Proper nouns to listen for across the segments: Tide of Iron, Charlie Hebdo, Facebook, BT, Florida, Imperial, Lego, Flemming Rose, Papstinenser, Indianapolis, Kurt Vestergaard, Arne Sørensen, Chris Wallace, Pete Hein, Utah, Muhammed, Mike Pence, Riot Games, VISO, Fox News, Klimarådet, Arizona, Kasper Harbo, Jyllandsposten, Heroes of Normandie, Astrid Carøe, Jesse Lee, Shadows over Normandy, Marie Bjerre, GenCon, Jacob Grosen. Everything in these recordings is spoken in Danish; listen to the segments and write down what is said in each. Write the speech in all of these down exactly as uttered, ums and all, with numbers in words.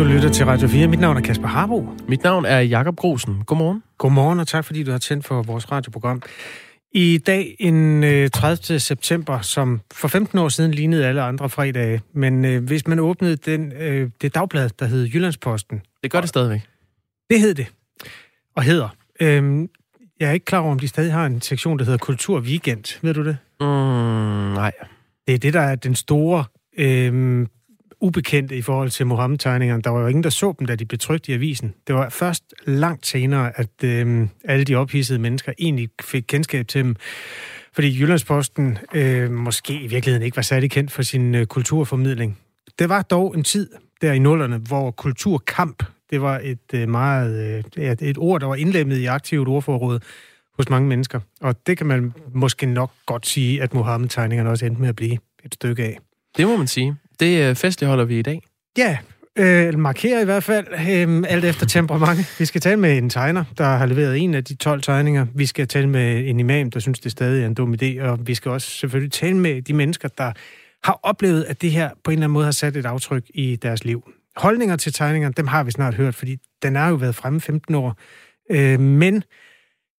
Du lytter til Radio fire. Mit navn er Kasper Harbo. Mit navn er Jacob Grosen. Godmorgen. Godmorgen, og tak fordi du har tændt for vores radioprogram. I dag, en tredivte september, som for femten år siden lignede alle andre fredage, men øh, hvis man åbnede den, øh, det dagblad, der hed Jyllandsposten. Det gør det stadigvæk. Det hed det, og hedder. Øh, jeg er ikke klar over, om de stadig har en sektion, der hedder Kultur Weekend. Ved du det? Mm, nej. Det er det, der er den store... Øh, ubekendte i forhold til Muhammed-tegningerne. Der var jo ingen, der så dem, da de blev trykt i avisen. Det var først langt senere, at øh, alle de ophidsede mennesker egentlig fik kendskab til dem. Fordi Jyllandsposten øh, måske i virkeligheden ikke var særlig kendt for sin øh, kulturformidling. Det var dog en tid der i nullerne, hvor kulturkamp, det var et øh, meget øh, et ord, der var indlemmet i aktivt ordforråd hos mange mennesker. Og det kan man måske nok godt sige, at Muhammed-tegningerne også endte med at blive et stykke af. Det må man sige. Det festligholder vi i dag. Ja, øh, markerer i hvert fald øh, alt efter temperament. Vi skal tale med en tegner, der har leveret en af de tolv tegninger. Vi skal tale med en imam, der synes, det stadig er en dum idé. Og vi skal også selvfølgelig tale med de mennesker, der har oplevet, at det her på en eller anden måde har sat et aftryk i deres liv. Holdninger til tegninger, dem har vi snart hørt, fordi den har jo været fremme femten år. Øh, men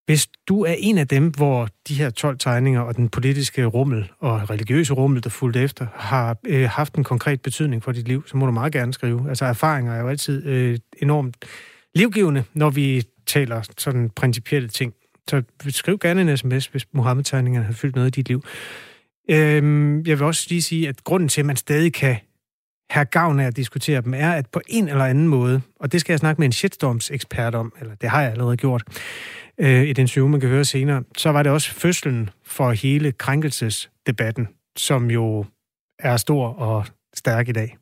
hvis du er en af dem, hvor de her tolv tegninger og den politiske rummel og religiøse rummel, der fulgte efter, har øh, haft en konkret betydning for dit liv, så må du meget gerne skrive. Altså erfaringer er jo altid øh, enormt livgivende, når vi taler sådan principielle ting. Så skriv gerne en sms, hvis Muhammed-tegningerne har fyldt noget i dit liv. Øhm, jeg vil også lige sige, at grunden til, at man stadig kan have gavn af at diskutere dem, er, at på en eller anden måde, og det skal jeg snakke med en shitstorms-ekspert om, eller det har jeg allerede gjort, i den syv, man kan høre senere, så var det også fødslen for hele krænkelsesdebatten, som jo er stor og stærk i dag.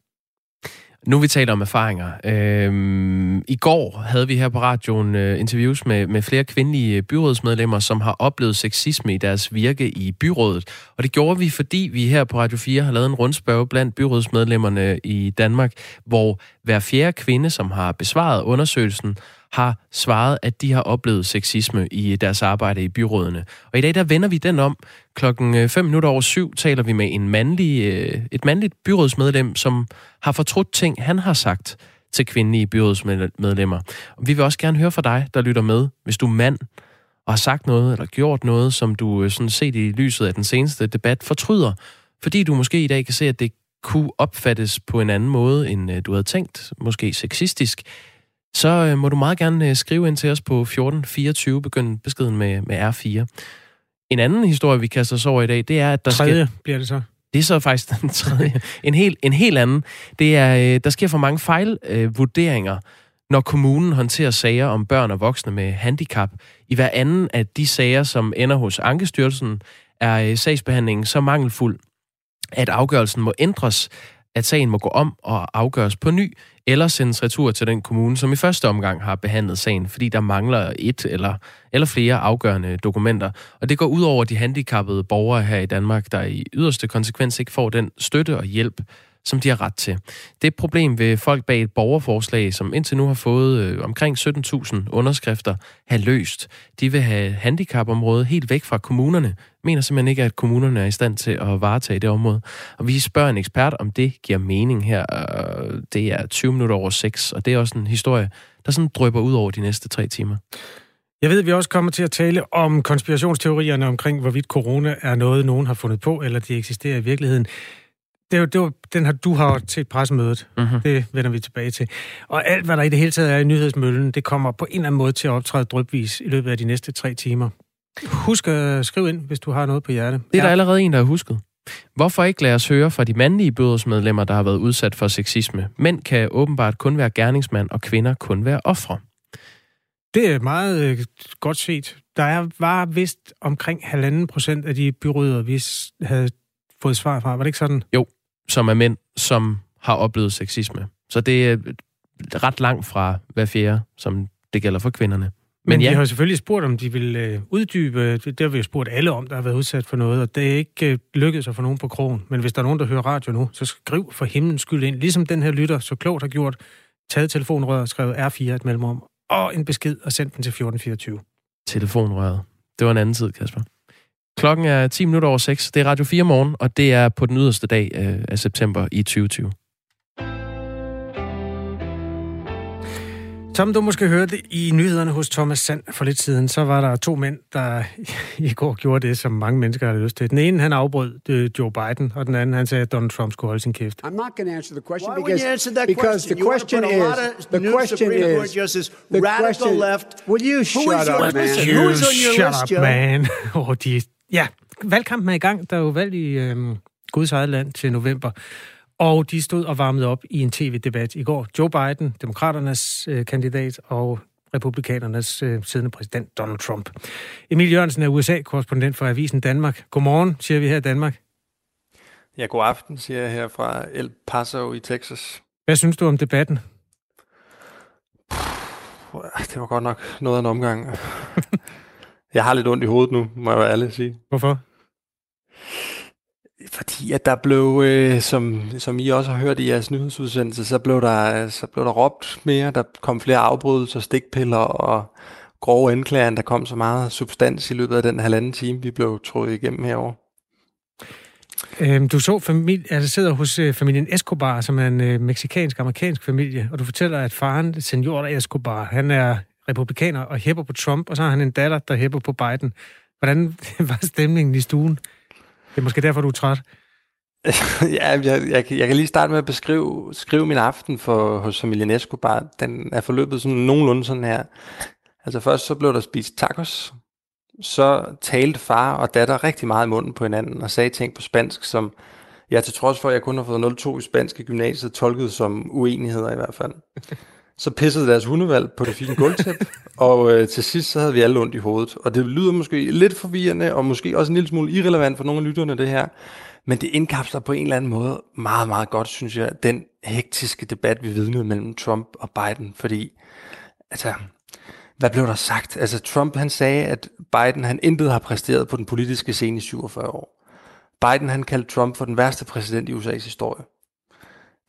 Nu vi taler om erfaringer. Øhm, I går havde vi her på radioen interviews med, med flere kvindelige byrådsmedlemmer, som har oplevet sexisme i deres virke i byrådet. Og det gjorde vi, fordi vi her på Radio fire har lavet en rundspørge blandt byrådsmedlemmerne i Danmark, hvor hver fjerde kvinde, som har besvaret undersøgelsen, har svaret, at de har oplevet sexisme i deres arbejde i byrådene. Og i dag, der vender vi den om. Klokken fem minutter over syv taler vi med en mandlig, et mandligt byrådsmedlem, som har fortrudt ting, han har sagt til kvindelige byrådsmedlemmer. Og vi vil også gerne høre fra dig, der lytter med, hvis du er mand og har sagt noget eller gjort noget, som du sådan set i lyset af den seneste debat fortryder, fordi du måske i dag kan se, at det kunne opfattes på en anden måde, end du havde tænkt, måske sexistisk. Så må du meget gerne skrive ind til os på fjorten fireogtyve, begynd beskeden med, med R fire. En anden historie, vi kaster os over i dag, det er, at der tredje sker... bliver det så? Det er så faktisk den tredje. En helt en hel anden. Det er, der sker for mange fejlvurderinger, øh, når kommunen håndterer sager om børn og voksne med handicap. I hver anden af de sager, som ender hos Ankestyrelsen, er øh, sagsbehandlingen så mangelfuld, at afgørelsen må ændres, at sagen må gå om og afgøres på ny, eller sendes retur til den kommune, som i første omgang har behandlet sagen, fordi der mangler et eller, eller flere afgørende dokumenter. Og det går ud over de handicappede borgere her i Danmark, der i yderste konsekvens ikke får den støtte og hjælp, som de har ret til. Det er et problem ved folk bag et borgerforslag, som indtil nu har fået øh, omkring sytten tusind underskrifter, have løst. De vil have handicapområdet helt væk fra kommunerne. Mener simpelthen ikke, at kommunerne er i stand til at varetage det område. Og vi spørger en ekspert, om det giver mening her. Det er tyve minutter over seks, og det er også en historie, der sådan drypper ud over de næste tre timer. Jeg ved, at vi også kommer til at tale om konspirationsteorierne omkring, hvorvidt corona er noget, nogen har fundet på, eller det eksisterer i virkeligheden. Det er jo, det var, den her, du har til pressemødet. Mm-hmm. Det vender vi tilbage til. Og alt, hvad der i det hele taget er i nyhedsmøllen, det kommer på en eller anden måde til at optræde drypvis i løbet af de næste tre timer. Husk at skrive ind, hvis du har noget på hjerte. Det er der allerede en, der har husket. Hvorfor ikke lade os høre fra de mandlige byrådsmedlemmer, der har været udsat for sexisme? Mænd kan åbenbart kun være gerningsmand, og kvinder kun være ofre. Det er meget øh, godt set. Der var vist omkring halvanden procent af de byråder, vi havde fået svar fra. Var det ikke sådan? Jo. Som er mænd, som har oplevet sexisme. Så det er ret langt fra hver fjerde, som det gælder for kvinderne. Men, Men ja. De har selvfølgelig spurgt, om de vil uddybe. Det har vi jo spurgt alle om, der har været udsat for noget, og det er ikke lykkedes at få nogen på krogen. Men hvis der er nogen, der hører radio nu, så skriv for himlens skyld ind. Ligesom den her lytter så klogt har gjort, taget telefonrøret og skrevet R fire et mellemrum, og en besked og sendt den til fjorten fireogtyve. Telefonrøret. Det var en anden tid, Kasper. Klokken er ti minutter over seks. Det er Radio fire morgen, og det er på den yderste dag af september i tyve tyve. Som du måske hørte i nyhederne hos Thomas Sand for lidt siden, så var der to mænd, der i går gjorde det, som mange mennesker havde lyst til. Den ene, han afbrød Joe Biden, og den anden, han sagde, at Donald Trump skulle holde sin kæft. I'm not going to answer the question because, answer that because question? the question is, the question is, justice, the question left. Will you shut up, man? You shut up, man. Oh, de, ja, valgkampen er i gang. Der er jo valg i øhm, Guds eget land til november. Og de stod og varmede op i en tv-debat i går. Joe Biden, demokraternes øh, kandidat, og republikanernes øh, siddende præsident Donald Trump. Emil Jørgensen er U S A-korrespondent for Avisen Danmark. Godmorgen, siger vi her i Danmark. Ja, god aften, siger jeg her fra El Paso i Texas. Hvad synes du om debatten? Puh, det var godt nok noget af en omgang. Jeg har lidt ondt i hovedet nu, må jeg være ærlig at sige. Hvorfor? Fordi at der blev, øh, som, som I også har hørt i jeres nyhedsudsendelse, så blev der, så blev der råbt mere. Der kom flere afbrydelser, stikpiller og grove anklager, end der kom så meget substans i løbet af den halvanden time, vi blev trukket igennem herovre. Øhm, du så familie, altså sidder hos øh, familien Escobar, som er en øh, meksikansk-amerikansk familie, og du fortæller, at faren, senor Escobar, han er republikaner og hæpper på Trump, og så har han en datter, der hæpper på Biden. Hvordan var stemningen i stuen? Det er måske derfor, du er træt. ja, jeg, jeg, jeg kan lige starte med at beskrive skrive min aften for, hos familien Escobar. Den er forløbet sådan nogenlunde sådan her. Altså først så blev der spist tacos. Så talte far og datter rigtig meget i munden på hinanden og sagde ting på spansk, som jeg til trods for, at jeg kun har fået nul to i spansk i gymnasiet, tolkede som uenigheder i hvert fald. Så pissede deres hundevalg på det fine gulvtæppe, og øh, til sidst så havde vi alle ondt i hovedet. Og det lyder måske lidt forvirrende, og måske også en lille smule irrelevant for nogle af lytterne, det her. Men det indkapsler på en eller anden måde meget, meget godt, synes jeg, den hektiske debat, vi vidnede mellem Trump og Biden. Fordi, altså, hvad blev der sagt? Altså, Trump, han sagde, at Biden, han intet har præsteret på den politiske scene i syvogfyrre år. Biden, han kaldte Trump for den værste præsident i U S A's historie.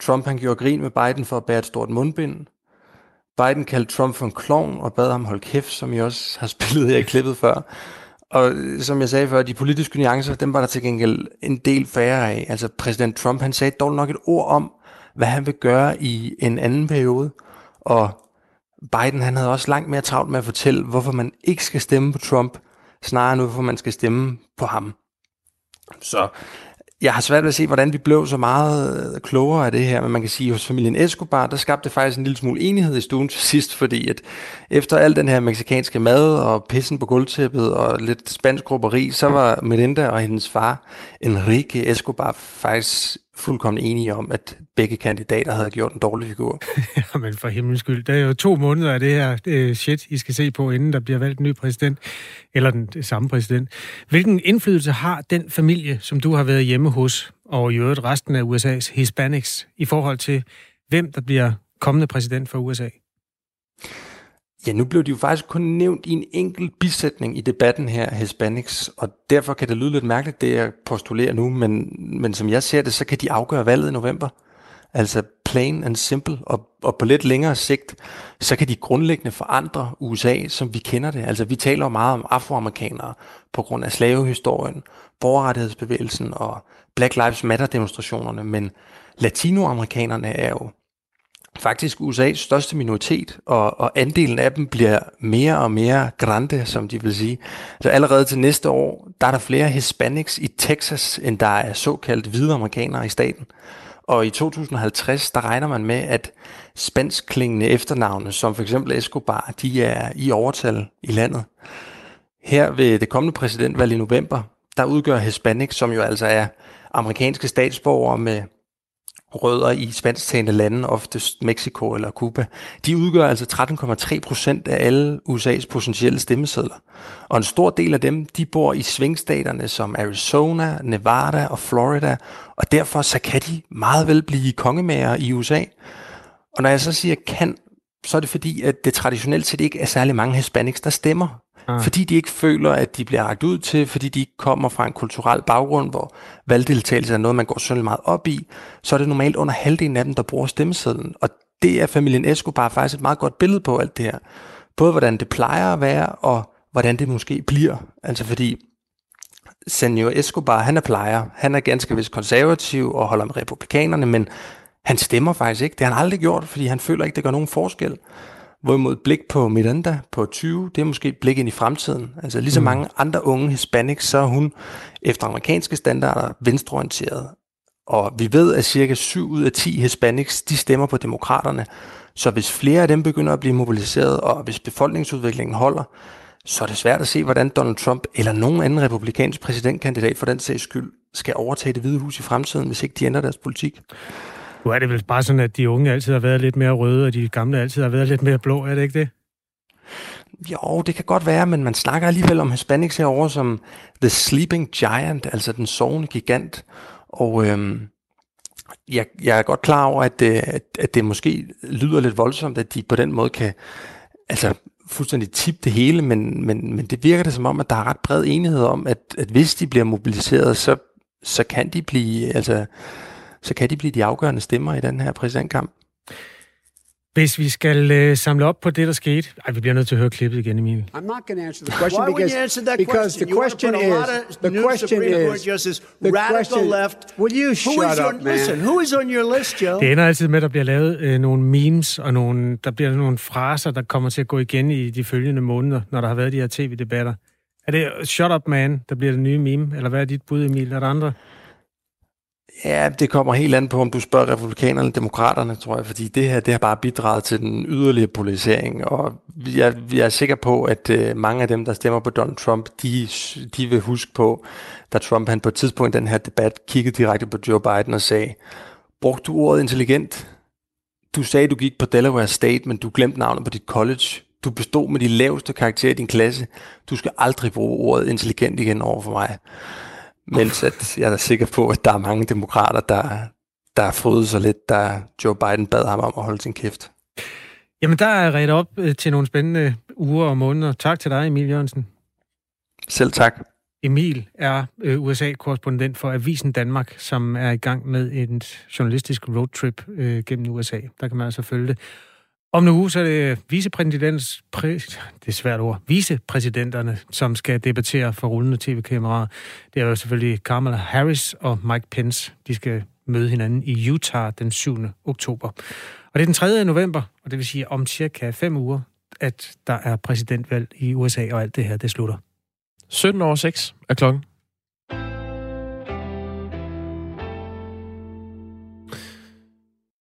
Trump, han gjorde grin med Biden for at bære et stort mundbind. Biden kaldte Trump for en klovn og bad ham holde kæft, som I også har spillet her i klippet før. Og som jeg sagde før, de politiske nuancer, dem var der til gengæld en del færre af. Altså præsident Trump, han sagde dog nok et ord om, hvad han vil gøre i en anden periode. Og Biden, han havde også langt mere travlt med at fortælle, hvorfor man ikke skal stemme på Trump, snarere end hvorfor man skal stemme på ham. Så jeg har svært ved at se, hvordan vi blev så meget klogere af det her, men man kan sige, at hos familien Escobar, der skabte faktisk en lille smule enighed i stuen til sidst, fordi at efter al den her meksikanske mad og pissen på gulvtæppet og lidt spansk råberi, så var Miranda og hendes far, Enrique Escobar, faktisk fuldkommen enige om, at begge kandidater havde gjort en dårlig figur. Jamen for himmelens skyld, der er jo to måneder af det her shit, I skal se på, inden der bliver valgt en ny præsident, eller den samme præsident. Hvilken indflydelse har den familie, som du har været hjemme hos, og i øvrigt resten af U S A's Hispanics, i forhold til, hvem der bliver kommende præsident for U S A? Ja, nu blev de jo faktisk kun nævnt i en enkelt bisætning i debatten her, Hispanics, og derfor kan det lyde lidt mærkeligt, det jeg postulerer nu, men, men som jeg ser det, så kan de afgøre valget i november. Altså plain and simple, og, og på lidt længere sigt, så kan de grundlæggende forandre U S A, som vi kender det. Altså vi taler jo meget om afroamerikanere på grund af slavehistorien, borgerrettighedsbevægelsen og Black Lives Matter-demonstrationerne, men latinoamerikanerne er jo faktisk U S A's største minoritet, og, og andelen af dem bliver mere og mere grande, som de vil sige. Så allerede til næste år, der er der flere Hispanics i Texas, end der er såkaldt hvide amerikanere i staten. Og i to tusind og halvtreds, der regner man med, at spanskklingende efternavne, som for eksempel Escobar, de er i overtal i landet. Her ved det kommende præsidentvalg i november, der udgør Hispanics, som jo altså er amerikanske statsborgere med rødder i spansktalende lande, oftest Mexico eller Cuba, de udgør altså tretten komma tre procent af alle U S A's potentielle stemmesedler. Og en stor del af dem, de bor i svingstaterne som Arizona, Nevada og Florida, og derfor så kan de meget vel blive kongemager i U S A. Og når jeg så siger kan, så er det fordi, at det traditionelt set ikke er særlig mange hispanics, der stemmer. Ah. Fordi de ikke føler, at de bliver rakt ud til, fordi de ikke kommer fra en kulturel baggrund, hvor valgdeltagelse er noget, man går sådan meget op i, så er det normalt under halvdelen af dem, der bruger stemmesedlen. Og det er familien Escobar faktisk et meget godt billede på alt det her. Både hvordan det plejer at være, og hvordan det måske bliver. Altså fordi senor Escobar, han er plejer, han er ganske vist konservativ og holder med republikanerne, men han stemmer faktisk ikke. Det har han aldrig gjort, fordi han føler ikke, det gør nogen forskel. Hvorimod blik på Miranda på tyve, det er måske blik ind i fremtiden. Altså lige så mange andre unge hispanics, så er hun efter amerikanske standarder venstreorienteret. Og vi ved, at cirka syv ud af ti hispanics, de stemmer på demokraterne. Så hvis flere af dem begynder at blive mobiliseret, og hvis befolkningsudviklingen holder, så er det svært at se, hvordan Donald Trump eller nogen anden republikansk præsidentkandidat for den sags skyld skal overtage Det Hvide Hus i fremtiden, hvis ikke de ændrer deres politik. Nu er det vel bare sådan, at de unge altid har været lidt mere røde, og de gamle altid har været lidt mere blå, er det ikke det? Jo, det kan godt være, men man snakker alligevel om hispanics herover som the sleeping giant, altså den sovende gigant. Og øhm, jeg, jeg er godt klar over, at, at, at det måske lyder lidt voldsomt, at de på den måde kan altså fuldstændig tippe det hele, men, men, men det virker det som om, at der er ret bred enighed om, at, at hvis de bliver mobiliseret, så, så kan de blive... altså så kan de blive de afgørende stemmer i den her præsidentkamp. Hvis vi skal øh, samle op på det, der skete... Ej, vi bliver nødt til at høre klippet igen, Emil. I'm not going to answer the question because, answer because, because the question is... The question is... Justice, the question left. Will you shut up, man? Listen, who is on your list, Joe? Det ender altid med, at der bliver lavet øh, nogle memes, og nogle, der bliver nogle fraser, der kommer til at gå igen i de følgende måneder, når der har været de her tv-debatter. Er det shut up, man, der bliver det nye meme? Eller hvad er dit bud, Emil? Er der andre? Ja, det kommer helt an på, om du spørger republikanerne eller demokraterne, tror jeg, fordi det her det har bare bidraget til den yderligere polarisering, og jeg, jeg er sikker på, at øh, mange af dem, der stemmer på Donald Trump, de, de vil huske på, da Trump han på et tidspunkt i den her debat kiggede direkte på Joe Biden og sagde, brugte du ordet intelligent? Du sagde, du gik på Delaware State, men du glemte navnet på dit college. Du bestod med de laveste karakterer i din klasse. Du skal aldrig bruge ordet intelligent igen over for mig. Mens at jeg er sikker på, at der er mange demokrater, der, der har fået sig lidt, da Joe Biden bad ham om at holde sin kæft. Jamen, der er ret op til nogle spændende uger og måneder. Tak til dig, Emil Jørgensen. Selv tak. Emil er U S A-korrespondent for Avisen Danmark, som er i gang med en journalistisk roadtrip øh, gennem U S A. Der kan man altså følge det. Om nu så er det vicepræsidentens, præ, det er svært ord, vicepræsidenterne, som skal debattere for rullende tv-kameraer. Det er jo selvfølgelig Kamala Harris og Mike Pence. De skal møde hinanden i Utah den syvende oktober. Og det er den tredje november, og det vil sige om cirka fem uger, at der er præsidentvalg i U S A, og alt det her, det slutter. sytten over seks er klokken.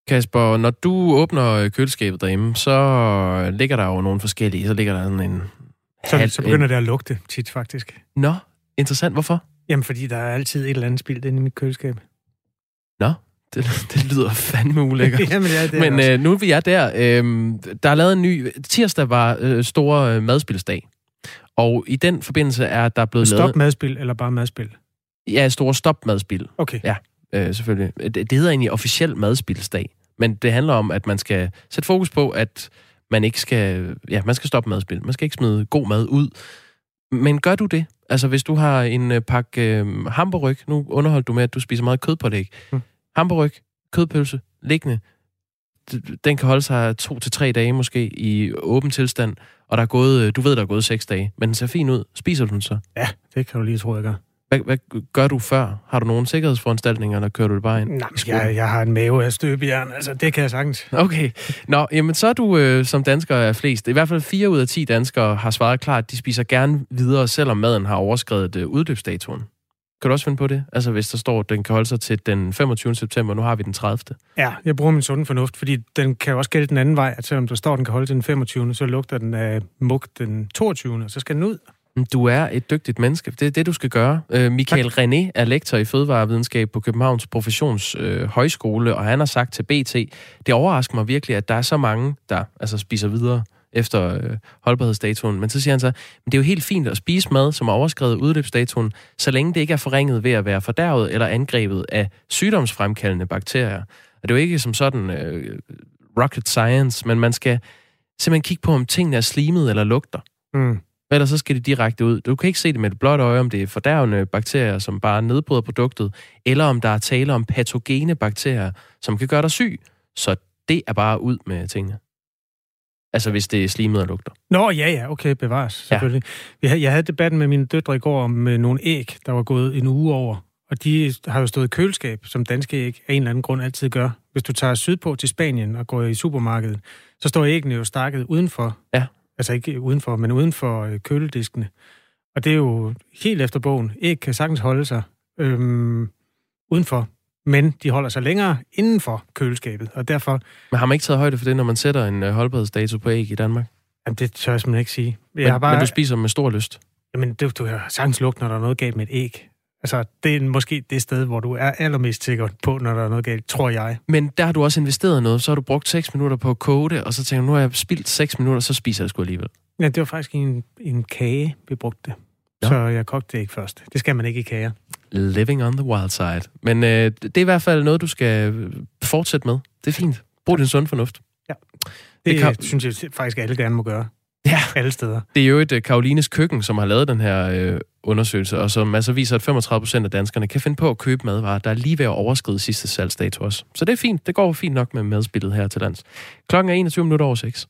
Kasper, når du åbner køleskabet derhjemme, så ligger der jo nogle forskellige. Så ligger der sådan en... Så, så begynder en... det at lugte tit, faktisk. Nå, interessant. Hvorfor? Jamen, fordi der er altid et eller andet spild inde i mit køleskab. Nå, det, det lyder fandme ulækkert. Jamen, ja, det er Men øh, nu er vi er der. Øh, der er lavet en ny... Tirsdag var øh, store øh, madspilsdag. Og i den forbindelse er der blevet stop lavet... Stop madspil eller bare madspil? Ja, store stop madspil. Okay. Ja, øh, selvfølgelig. Det, det hedder egentlig officiel madspilsdag. Men det handler om, at man skal sætte fokus på, at man ikke skal, ja, man skal stoppe madspil. Man skal ikke smide god mad ud. Men gør du det? Altså, hvis du har en pakke øh, hamburg, nu underholder du med, at du spiser meget kødpålæg. Mm. Hamburg, kødpølse, liggende. Den kan holde sig to til tre dage måske i åben tilstand. Og der er gået, du ved, der er gået seks dage. Men den ser fin ud. Spiser du den så? Ja, det kan du lige tro, jeg gør. Hvad, hvad gør du før? Har du nogle sikkerhedsforanstaltninger, eller kører du det bare ind? Nej, jeg, jeg har en mave af støbejern, altså det kan jeg sagtens. Okay. Nå, jamen så er du øh, som dansker er flest. I hvert fald fire ud af ti danskere har svaret klart, at de spiser gerne videre, selvom maden har overskredet øh, udløbsdatoen. Kan du også finde på det? Altså hvis der står, at den kan holde sig til den femogtyvende september, nu har vi den tredivte. Ja, jeg bruger min sunde fornuft, fordi den kan også gælde den anden vej, at selvom der står, at den kan holde til den femogtyvende, så lugter den af mug den toogtyvende, og så skal den ud. Du er et dygtigt menneske. Det er det, du skal gøre. Øh, Michael tak. René er lektor i fødevarevidenskab på Københavns Professionshøjskole, øh, og han har sagt til B T, det overrasker mig virkelig, at der er så mange, der altså, spiser videre efter øh, holdbarhedsdatoen. Men så siger han så, men det er jo helt fint at spise mad, som er overskredet udløbsdatoen, så længe det ikke er forringet ved at være fordærvet eller angrebet af sygdomsfremkaldende bakterier. Og det er jo ikke som sådan øh, rocket science, men man skal simpelthen kigge på, om tingene er slimet eller lugter. Mm. Ellers så skal det direkte ud. Du kan ikke se det med et blåt øje, om det er fordærvende bakterier, som bare nedbryder produktet, eller om der er tale om patogene bakterier, som kan gøre dig syg. Så det er bare ud med tingene. Altså hvis det er slimet og lugter. Nå, ja, ja, okay, bevares, selvfølgelig. Ja. Jeg havde debatten med mine døtre i går om nogle æg, der var gået en uge over. Og de har jo stået i køleskab, som danske æg af en eller anden grund altid gør. Hvis du tager sydpå til Spanien og går i supermarkedet, så står æggene jo stakket udenfor. Ja. Altså ikke udenfor, men udenfor kølediskene. Og det er jo helt efter bogen. Æg kan sagtens holde sig øhm, udenfor, men de holder sig længere inden for køleskabet, og derfor... Men har man ikke taget højde for det, når man sætter en holdbarhedsdato på æg i Danmark? Jamen, det tør jeg simpelthen ikke sige. Jeg men, har bare... men du spiser dem med stor lyst? Jamen, det, du har sagtens lugt, når der er noget galt med et æg. Altså, det er måske det sted, hvor du er allermest sikker på, når der er noget galt, tror jeg. Men der har du også investeret noget, så har du brugt seks minutter på at koge det, og så tænker du, nu har jeg spildt seks minutter, så spiser jeg sgu alligevel. Ja, det var faktisk en, en kage, vi brugte det. Ja. Så jeg kogte det ikke først. Det skal man ikke i kager. Living on the wild side. Men øh, det er i hvert fald noget, du skal fortsætte med. Det er fint. Brug din sunde fornuft. Ja, det, det kan... synes jeg faktisk alle gerne må gøre. Ja, alle steder. Det er jo et uh, Karolines Køkken, som har lavet den her øh, undersøgelse, og som altså viser, at femogtredive procent af danskerne kan finde på at købe madvarer, der er lige ved at overskride sidste salgsdato også. Så det er fint. Det går fint nok med madspillet her til lands. Klokken er enogtyve minutter over seks.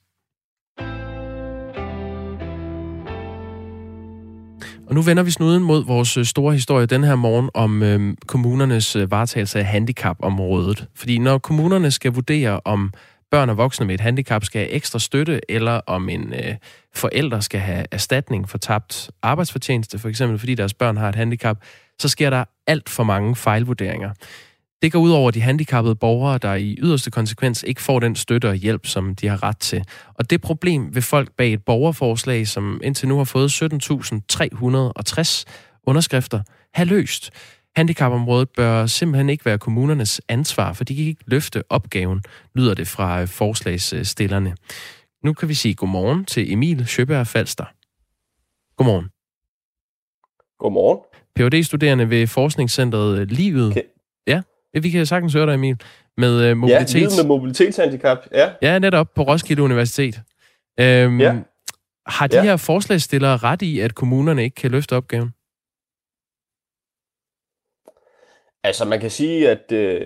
Og nu vender vi snuden mod vores store historie den her morgen om øh, kommunernes varetagelse af handicapområdet. Fordi når kommunerne skal vurdere, om børn og voksne med et handicap skal have ekstra støtte, eller om en øh, forælder skal have erstatning for tabt arbejdsfortjeneste, for eksempel fordi deres børn har et handicap, så sker der alt for mange fejlvurderinger. Det går ud over de handicappede borgere, der i yderste konsekvens ikke får den støtte og hjælp, som de har ret til. Og det problem vil folk bag et borgerforslag, som indtil nu har fået sytten tusind tre hundrede og tres underskrifter, have løst. Handicapområdet bør simpelthen ikke være kommunernes ansvar, for de kan ikke løfte opgaven, lyder det fra forslagsstillerne. Nu kan vi sige godmorgen til Emil Sjøberg Falster. Godmorgen. Godmorgen. P H D-studerende ved Forskningscentret Livet. Okay. Ja, vi kan sagtens høre dig, Emil. Med mobilitets... Ja, livet med mobilitetshandicap. Ja. Ja, netop på Roskilde Universitet. Øhm, ja. Har de ja. her forslagsstillere ret i, at kommunerne ikke kan løfte opgaven? Altså, man kan sige, at øh,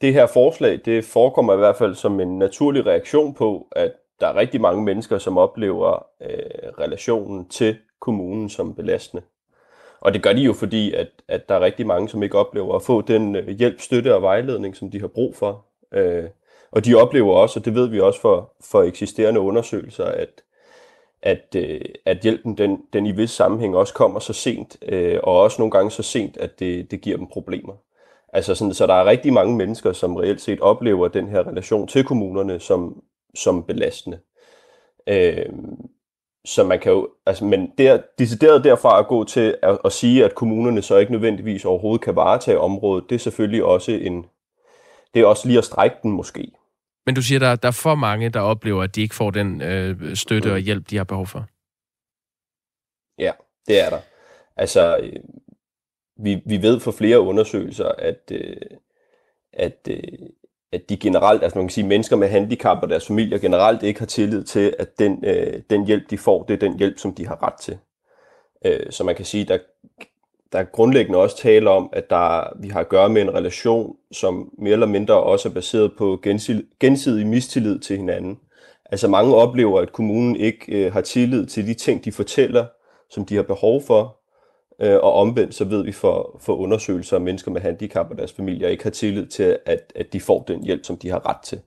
det her forslag, det forekommer i hvert fald som en naturlig reaktion på, at der er rigtig mange mennesker, som oplever øh, relationen til kommunen som belastende. Og det gør de jo, fordi at, at der er rigtig mange, som ikke oplever at få den øh, hjælp, støtte og vejledning, som de har brug for. Øh, og de oplever også, og det ved vi også for, for eksisterende undersøgelser, at At, øh, at hjælpen den, den i vis sammenhæng også kommer så sent, øh, og også nogle gange så sent, at det, det giver dem problemer. Altså sådan, så der er rigtig mange mennesker, som reelt set oplever den her relation til kommunerne som, som belastende. Øh, så man kan jo, altså, men der, decideret derfra at gå til at, at sige, at kommunerne så ikke nødvendigvis overhovedet kan varetage området, det er selvfølgelig også en, det er også lige at strække den måske. Men du siger, der der er for mange, der oplever, at de ikke får den øh, støtte og hjælp, de har behov for. Ja, det er der. Altså, øh, vi, vi ved fra flere undersøgelser, at, øh, at, øh, at de generelt, altså man kan sige, mennesker med handicap og deres familier generelt ikke har tillid til, at den, øh, den hjælp, de får, det er den hjælp, som de har ret til. Øh, så man kan sige, der Der er grundlæggende også tale om, at der, vi har at gøre med en relation, som mere eller mindre også er baseret på gensidig, gensidig mistillid til hinanden. Altså mange oplever, at kommunen ikke øh, har tillid til de ting, de fortæller, som de har behov for. Øh, og omvendt, så ved vi for, for undersøgelser af mennesker med handicap og deres familier, ikke har tillid til, at, at de får den hjælp, som de har ret til.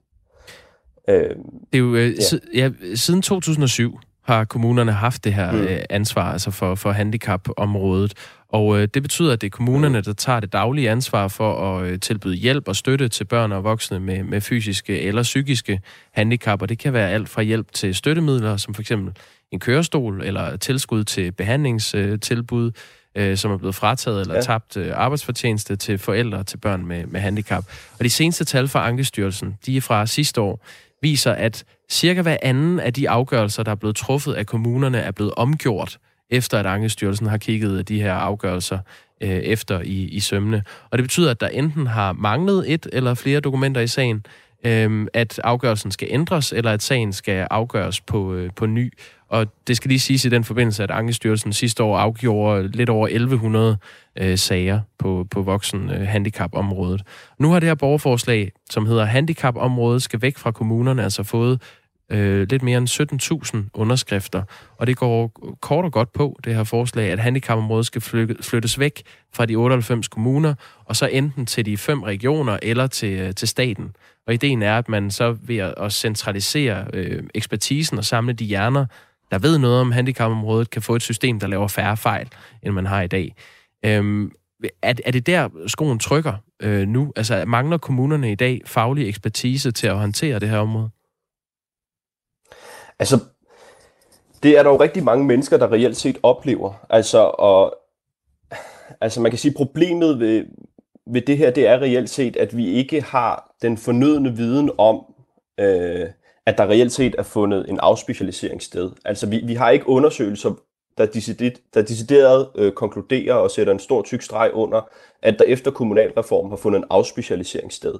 Øh, det er jo øh, ja. Si- ja, siden to tusind og syv har kommunerne haft det her øh, ansvar altså for, for handicapområdet. Og øh, det betyder, at det er kommunerne, der tager det daglige ansvar for at øh, tilbyde hjælp og støtte til børn og voksne med, med fysiske eller psykiske handicap. Og det kan være alt fra hjælp til støttemidler, som for eksempel en kørestol eller tilskud til behandlingstilbud, øh, som er blevet frataget eller ja. tabt øh, arbejdsfortjeneste til forældre til børn med, med handicap. Og de seneste tal fra Ankestyrelsen, de er fra sidste år, viser, at cirka hver anden af de afgørelser, der er blevet truffet af kommunerne, er blevet omgjort, efter at Ankestyrelsen har kigget de her afgørelser øh, efter i, i sømmene. Og det betyder, at der enten har manglet et eller flere dokumenter i sagen, øh, at afgørelsen skal ændres, eller at sagen skal afgøres på, øh, på ny. Og det skal lige siges i den forbindelse, at Ankestyrelsen sidste år afgjorde lidt over elleve hundrede øh, sager på, på voksen øh, handicapområdet. Nu har det her borgerforslag, som hedder handicapområdet skal væk fra kommunerne, altså fået øh, lidt mere end sytten tusind underskrifter, og det går kort og godt på, det her forslag, at handicapområdet skal flyttes væk fra de otteoghalvfems kommuner, og så enten til de fem regioner eller til, til staten. Og ideen er, at man så ved at centralisere øh, ekspertisen og samle de hjerner, der ved noget om handicapområdet, kan få et system, der laver færre fejl, end man har i dag. Øhm, er, er det der, skoen trykker øh, nu? Altså, mangler kommunerne i dag faglig ekspertise til at håndtere det her område? Altså, det er der jo rigtig mange mennesker, der reelt set oplever. Altså, og, altså man kan sige, problemet ved, ved det her, det er reelt set, at vi ikke har den fornødne viden om, øh, at der reelt set er fundet en afspecialisering sted. Altså, vi, vi har ikke undersøgelser, der decideret, der decideret øh, konkluderer og sætter en stor tyk streg under, at der efter kommunalreformen har fundet en afspecialisering sted.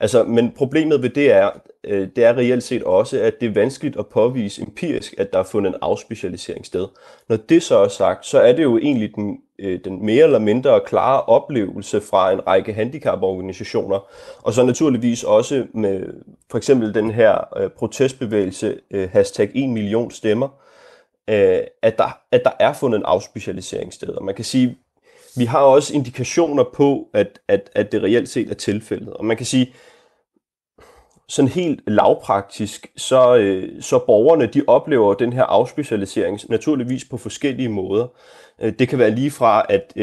Altså, men problemet ved det er, øh, det er reelt set også, at det er vanskeligt at påvise empirisk, at der er fundet en afspecialisering sted. Når det så er sagt, så er det jo egentlig den, øh, den mere eller mindre klare oplevelse fra en række handicaporganisationer, og så naturligvis også med for eksempel den her øh, protestbevægelse, øh, hashtag en million stemmer, At der, at der er fundet en afspecialisering sted. Og man kan sige, vi har også indikationer på, at, at, at det reelt set er tilfældet. Og man kan sige, sådan helt lavpraktisk, så, så borgerne, de oplever den her afspecialisering naturligvis på forskellige måder. Det kan være lige fra, at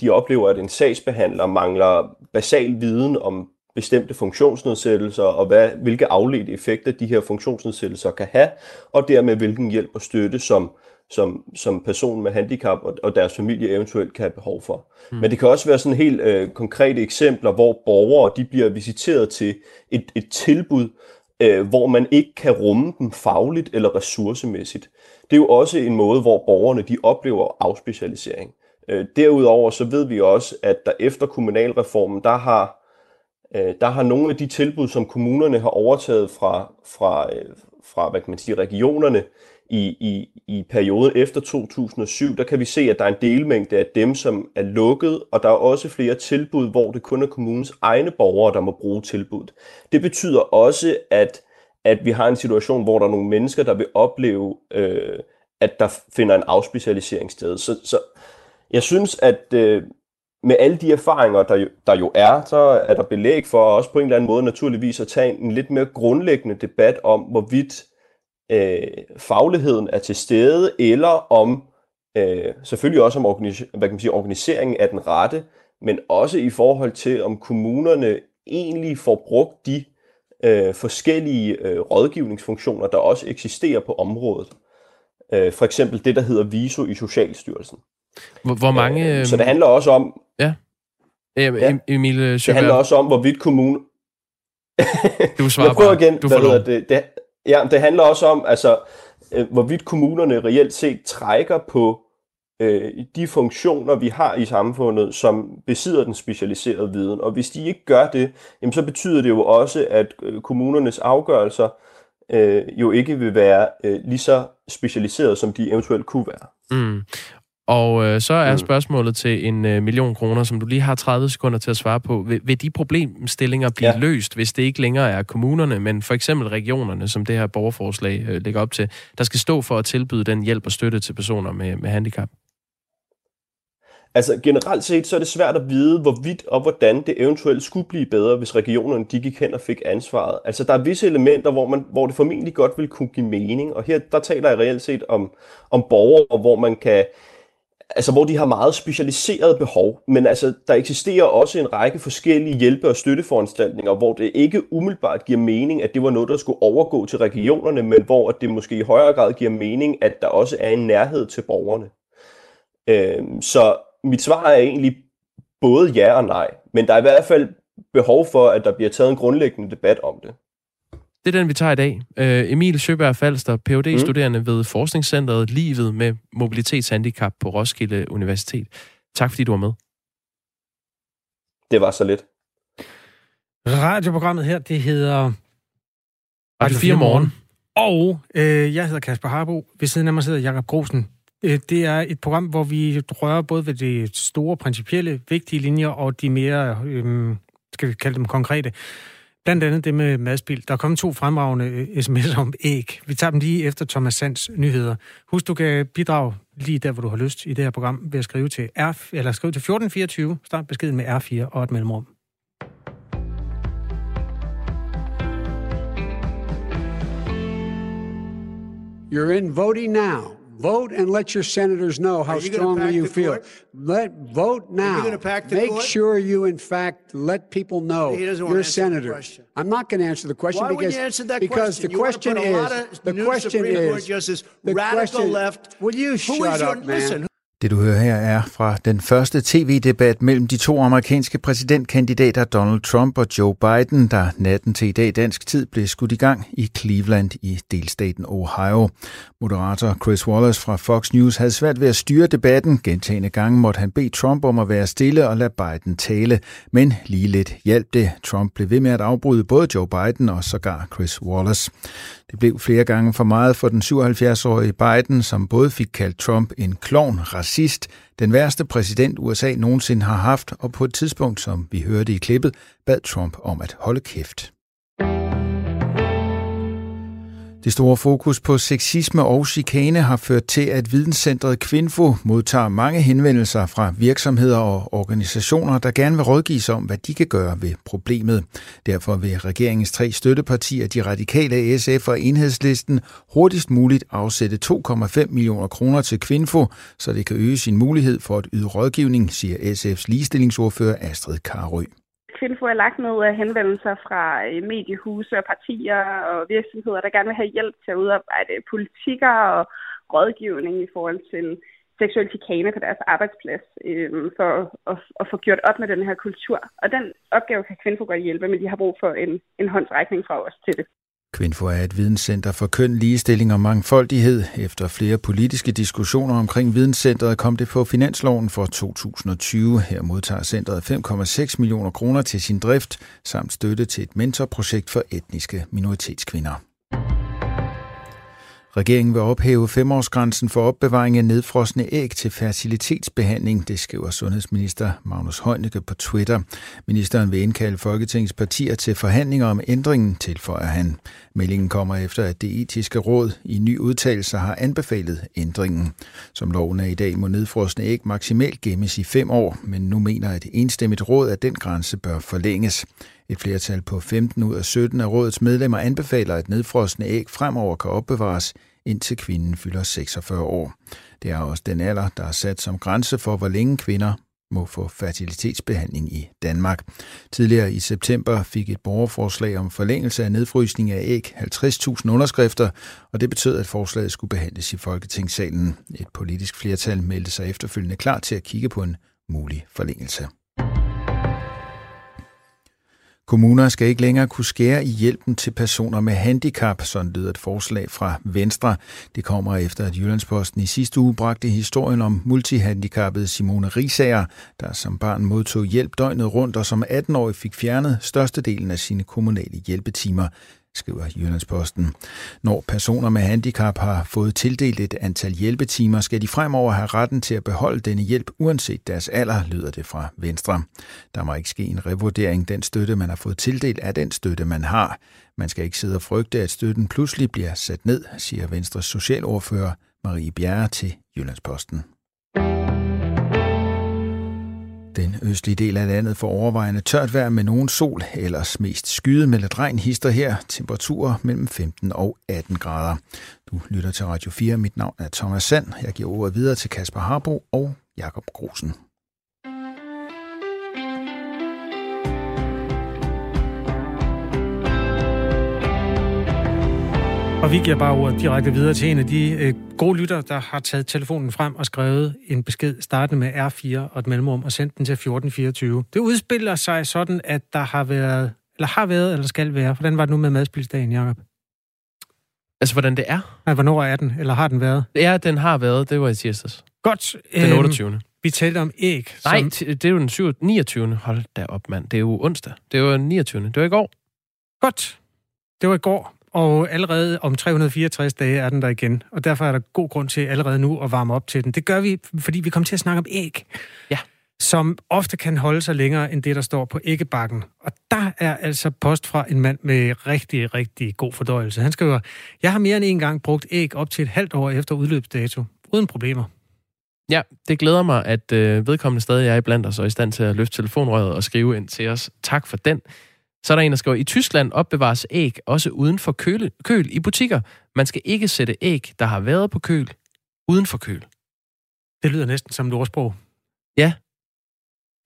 de oplever, at en sagsbehandler mangler basal viden om bestemte funktionsnedsættelser, og hvad, hvilke afledte effekter de her funktionsnedsættelser kan have, og dermed hvilken hjælp og støtte, som, som, som personen med handicap og, og deres familie eventuelt kan have behov for. Mm. Men det kan også være sådan helt øh, konkrete eksempler, hvor borgere de bliver visiteret til et, et tilbud, øh, hvor man ikke kan rumme dem fagligt eller ressourcemæssigt. Det er jo også en måde, hvor borgerne de oplever afspecialisering. Øh, derudover så ved vi også, at der efter kommunalreformen, der har Der har nogle af de tilbud, som kommunerne har overtaget fra, fra, fra hvad kan man sige, regionerne i, i, i perioden efter to tusind og syv, der kan vi se, at der er en delmængde af dem, som er lukket, og der er også flere tilbud, hvor det kun er kommunens egne borgere, der må bruge tilbuddet. Det betyder også, at, at vi har en situation, hvor der er nogle mennesker, der vil opleve, øh, at der finder en afspecialisering sted. Så, så jeg synes, at... Øh, Med alle de erfaringer, der jo, der jo er, så er der belæg for også på en eller anden måde naturligvis at tage en lidt mere grundlæggende debat om, hvorvidt øh, fagligheden er til stede, eller om, øh, selvfølgelig også om organis- hvad kan man sige, organiseringen af den rette, men også i forhold til, om kommunerne egentlig får brugt de øh, forskellige øh, rådgivningsfunktioner, der også eksisterer på området. Øh, for eksempel det, der hedder VISO i Socialstyrelsen. Hvor mange... Øh, så det handler også om... Ja. Ja. Emil Jørgensen. Det handler også om, hvorvidt kommunen... Du svarer bare. Igen, du får det, det, ja, det handler også om, altså, hvorvidt kommunerne reelt set trækker på øh, de funktioner, vi har i samfundet, som besidder den specialiserede viden. Og hvis de ikke gør det, jamen, så betyder det jo også, at kommunernes afgørelser øh, jo ikke vil være øh, lige så specialiserede, som de eventuelt kunne være. Mm. Og øh, så er spørgsmålet til en øh, million kroner, som du lige har tredive sekunder til at svare på. Vil, vil de problemstillinger blive ja. løst, hvis det ikke længere er kommunerne, men for eksempel regionerne, som det her borgerforslag øh, lægger op til, der skal stå for at tilbyde den hjælp og støtte til personer med, med handicap? Altså generelt set, så er det svært at vide, hvorvidt og hvordan det eventuelt skulle blive bedre, hvis regionerne de gik hen og fik ansvaret. Altså der er visse elementer, hvor, man, hvor det formentlig godt vil kunne give mening, og her der taler jeg reelt set om, om borgere, hvor man kan... Altså, hvor de har meget specialiserede behov, men altså, der eksisterer også en række forskellige hjælpe- og støtteforanstaltninger, hvor det ikke umiddelbart giver mening, at det var noget, der skulle overgå til regionerne, men hvor det måske i højere grad giver mening, at der også er en nærhed til borgerne. Øhm, så mit svar er egentlig både ja og nej, men der er i hvert fald behov for, at der bliver taget en grundlæggende debat om det. Det er den, vi tager i dag. Emil Sjøberg Falster, P H D-studerende mm. ved Forskningscentret Livet med mobilitetshandicap på Roskilde Universitet. Tak fordi du var med. Det var så lidt. Radioprogrammet her, det hedder... Radio fire Morgen. Og øh, jeg hedder Kasper Harbo. Ved siden af mig sidder Jacob Grosen. Det er et program, hvor vi rører både ved de store, principielle, vigtige linjer og de mere, øh, skal vi kalde dem konkrete, Blandt andet det med madspild. Der er kommet to fremragende sms'er om æg. Vi tager dem lige efter Thomas Sands nyheder. Husk, du kan bidrage lige der, hvor du har lyst i det her program, ved at skrive til, R- eller skrive til fjorten fireogtyve, start beskeden med R fire og et mellemrum. You're in voting now. Vote and let your senators know how strongly you feel. Let vote now. Make sure you, in fact, let people know your senators. I'm not going to answer the question because because the question is the question is the radical left. Will you shut up, man? Det du hører her er fra den første tv-debat mellem de to amerikanske præsidentkandidater Donald Trump og Joe Biden, der natten til i dag dansk tid blev skudt i gang i Cleveland i delstaten Ohio. Moderator Chris Wallace fra Fox News havde svært ved at styre debatten. Gentagne gange måtte han bede Trump om at være stille og lade Biden tale, men lige lidt hjalp det. Trump blev ved med at afbryde både Joe Biden og sågar Chris Wallace. Det blev flere gange for meget for den syvoghalvfjerds-årige Biden, som både fik kaldt Trump en klovn, racist, den værste præsident U S A nogensinde har haft, og på et tidspunkt, som vi hørte i klippet, bad Trump om at holde kæft. Det store fokus på sexisme og chikane har ført til, at videnscentret Kvinfo modtager mange henvendelser fra virksomheder og organisationer, der gerne vil rådgives om, hvad de kan gøre ved problemet. Derfor vil regeringens tre støttepartier, de radikale, S F og Enhedslisten, hurtigst muligt afsætte to komma fem millioner kroner til Kvinfo, så det kan øge sin mulighed for at yde rådgivning, siger S F's ligestillingsordfører Astrid Carøe. Kvinfo er lagt ned af henvendelser fra mediehuse og partier og virksomheder, der gerne vil have hjælp til at udarbejde politikker og rådgivning i forhold til seksuel chikane på deres arbejdsplads, øh, for at, at få gjort op med den her kultur. Og den opgave kan Kvinfo godt hjælpe, men de har brug for en, en håndsrækning fra os til det. Kvinfo er et videnscenter for køn, ligestilling og mangfoldighed. Efter flere politiske diskussioner omkring videnscenteret kom det på finansloven for to tusind og tyve. Her modtager centret fem komma seks millioner kroner til sin drift, samt støtte til et mentorprojekt for etniske minoritetskvinder. Regeringen vil ophæve femårsgrænsen for opbevaring af nedfrosne æg til fertilitetsbehandling, det skriver sundhedsminister Magnus Heunicke på Twitter. Ministeren vil indkalde Folketingets partier til forhandlinger om ændringen, tilføjer han. Meldingen kommer efter, at Det Etiske Råd i ny udtalelse har anbefalet ændringen. Som loven er i dag, må nedfrosne æg maksimalt gemmes i fem år, men nu mener et enstemmigt råd, at den grænse bør forlænges. Et flertal på femten ud af sytten af rådets medlemmer anbefaler, at nedfrosne æg fremover kan opbevares, indtil kvinden fylder seksogfyrre år. Det er også den alder, der er sat som grænse for, hvor længe kvinder må få fertilitetsbehandling i Danmark. Tidligere i september fik et borgerforslag om forlængelse af nedfrysning af æg halvtreds tusind underskrifter, og det betød, at forslaget skulle behandles i Folketingssalen. Et politisk flertal meldte sig efterfølgende klar til at kigge på en mulig forlængelse. Kommuner skal ikke længere kunne skære i hjælpen til personer med handicap, sådan lyder et forslag fra Venstre. Det kommer efter, at Jyllandsposten i sidste uge bragte historien om multihandicappede Simone Risager, der som barn modtog hjælp døgnet rundt og som atten-årig fik fjernet størstedelen af sine kommunale hjælpetimer, skriver Jyllandsposten. Når personer med handicap har fået tildelt et antal hjælpetimer, skal de fremover have retten til at beholde denne hjælp, uanset deres alder, lyder det fra Venstre. Der må ikke ske en revurdering. Den støtte, man har fået tildelt, er den støtte, man har. Man skal ikke sidde og frygte, at støtten pludselig bliver sat ned, siger Venstres socialordfører Marie Bjerre til Jyllandsposten. Den østlige del af landet får overvejende tørt vejr med nogen sol, ellers mest skyet med lidt regn hister her. Temperaturer mellem femten og atten grader. Du lytter til Radio fire. Mit navn er Thomas Sand. Jeg giver ordet videre til Kasper Harbo og Jacob Grosen. Og vi giver bare ordet direkte videre til en af de øh, gode lytter, der har taget telefonen frem og skrevet en besked startende med R fire og et mellemrum og sendt den til fjorten fireogtyve. Det udspiller sig sådan, at der har været, eller har været, eller skal være. Hvordan var det nu med madspildsdagen, Jacob? Altså, hvordan det er? Nej, hvornår er den, eller har den været? Ja, den har været. Det var i tirsdags. Godt. Den otteogtyvende. Vi talte om æg. Som... Nej, det er jo den niogtyvende. Hold da op, mand. Det er jo onsdag. Det var den niogtyvende. Det var i går. Godt. Det var i går. Og allerede om tre hundrede og fireogtres dage er den der igen. Og derfor er der god grund til allerede nu at varme op til den. Det gør vi, fordi vi kommer til at snakke om æg. Ja. som ofte kan holde sig længere end det, der står på æggebakken. Og der er altså post fra en mand med rigtig, rigtig god fordøjelse. Han skriver, jeg har mere end en gang brugt æg op til et halvt år efter udløbsdato, uden problemer. Ja, det glæder mig, at øh, vedkommende stadig er iblandt os og i stand til at løfte telefonrøret og skrive ind til os. Tak for den. Så er der en, der skriver, i Tyskland opbevares æg også uden for køle, køl i butikker. Man skal ikke sætte æg, der har været på køl, uden for køl. Det lyder næsten som et ordsprog. Ja,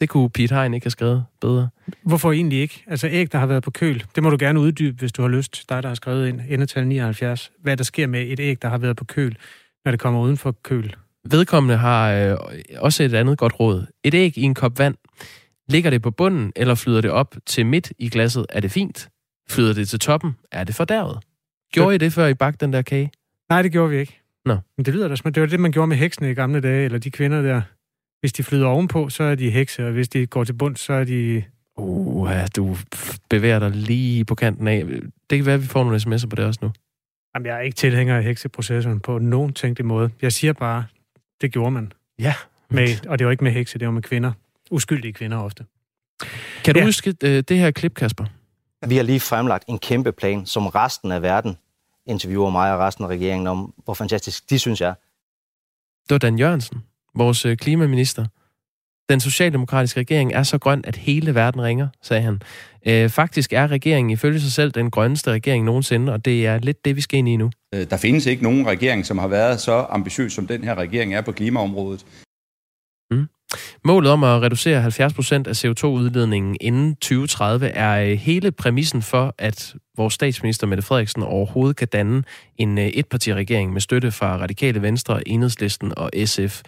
det kunne Pete Hein ikke have skrevet bedre. Hvorfor egentlig ikke? Altså æg, der har været på køl, det må du gerne uddybe, hvis du har lyst. Dig, der har skrevet ind, endetal nioghalvfjerds. Hvad der sker med et æg, der har været på køl, når det kommer uden for køl? Vedkommende har øh, også et andet godt råd. Et æg i en kop vand. Ligger det på bunden, eller flyder det op til midt i glasset, er det fint. Flyder det til toppen, er det fordærvet. Gjorde I det, før I bagte den der kage? Nej, det gjorde vi ikke. Nå. Men det lyder da som, det var det, man gjorde med heksene i gamle dage, eller de kvinder der. Hvis de flyder ovenpå, så er de hekse, og hvis de går til bund, så er de... Uh, du bevæger dig lige på kanten af. Det kan være, at vi får nogle sms'er på det også nu. Jamen, jeg er ikke tilhænger af hekseprocessoren på nogen tænkelig måde. Jeg siger bare, det gjorde man. Ja. Med, og det var ikke med hekse, det var med kvinder. Uskyldige kvinder ofte. Kan du ja. huske det her klip, Kasper? Vi har lige fremlagt en kæmpe plan, som resten af verden interviewer mig og resten af regeringen om, hvor fantastisk de synes jeg. Det var Dan Jørgensen, vores klimaminister. Den socialdemokratiske regering er så grøn, at hele verden ringer, sagde han. Øh, faktisk er regeringen ifølge sig selv den grønneste regering nogensinde, og det er lidt det, vi skal ind i nu. Der findes ikke nogen regering, som har været så ambitiøs, som den her regering er på klimaområdet. Mm. Målet om at reducere halvfjerds procent af C O to-udledningen inden tyve tredive er hele præmissen for, at vores statsminister Mette Frederiksen overhovedet kan danne en etpartiregering med støtte fra Radikale Venstre, Enhedslisten og S F.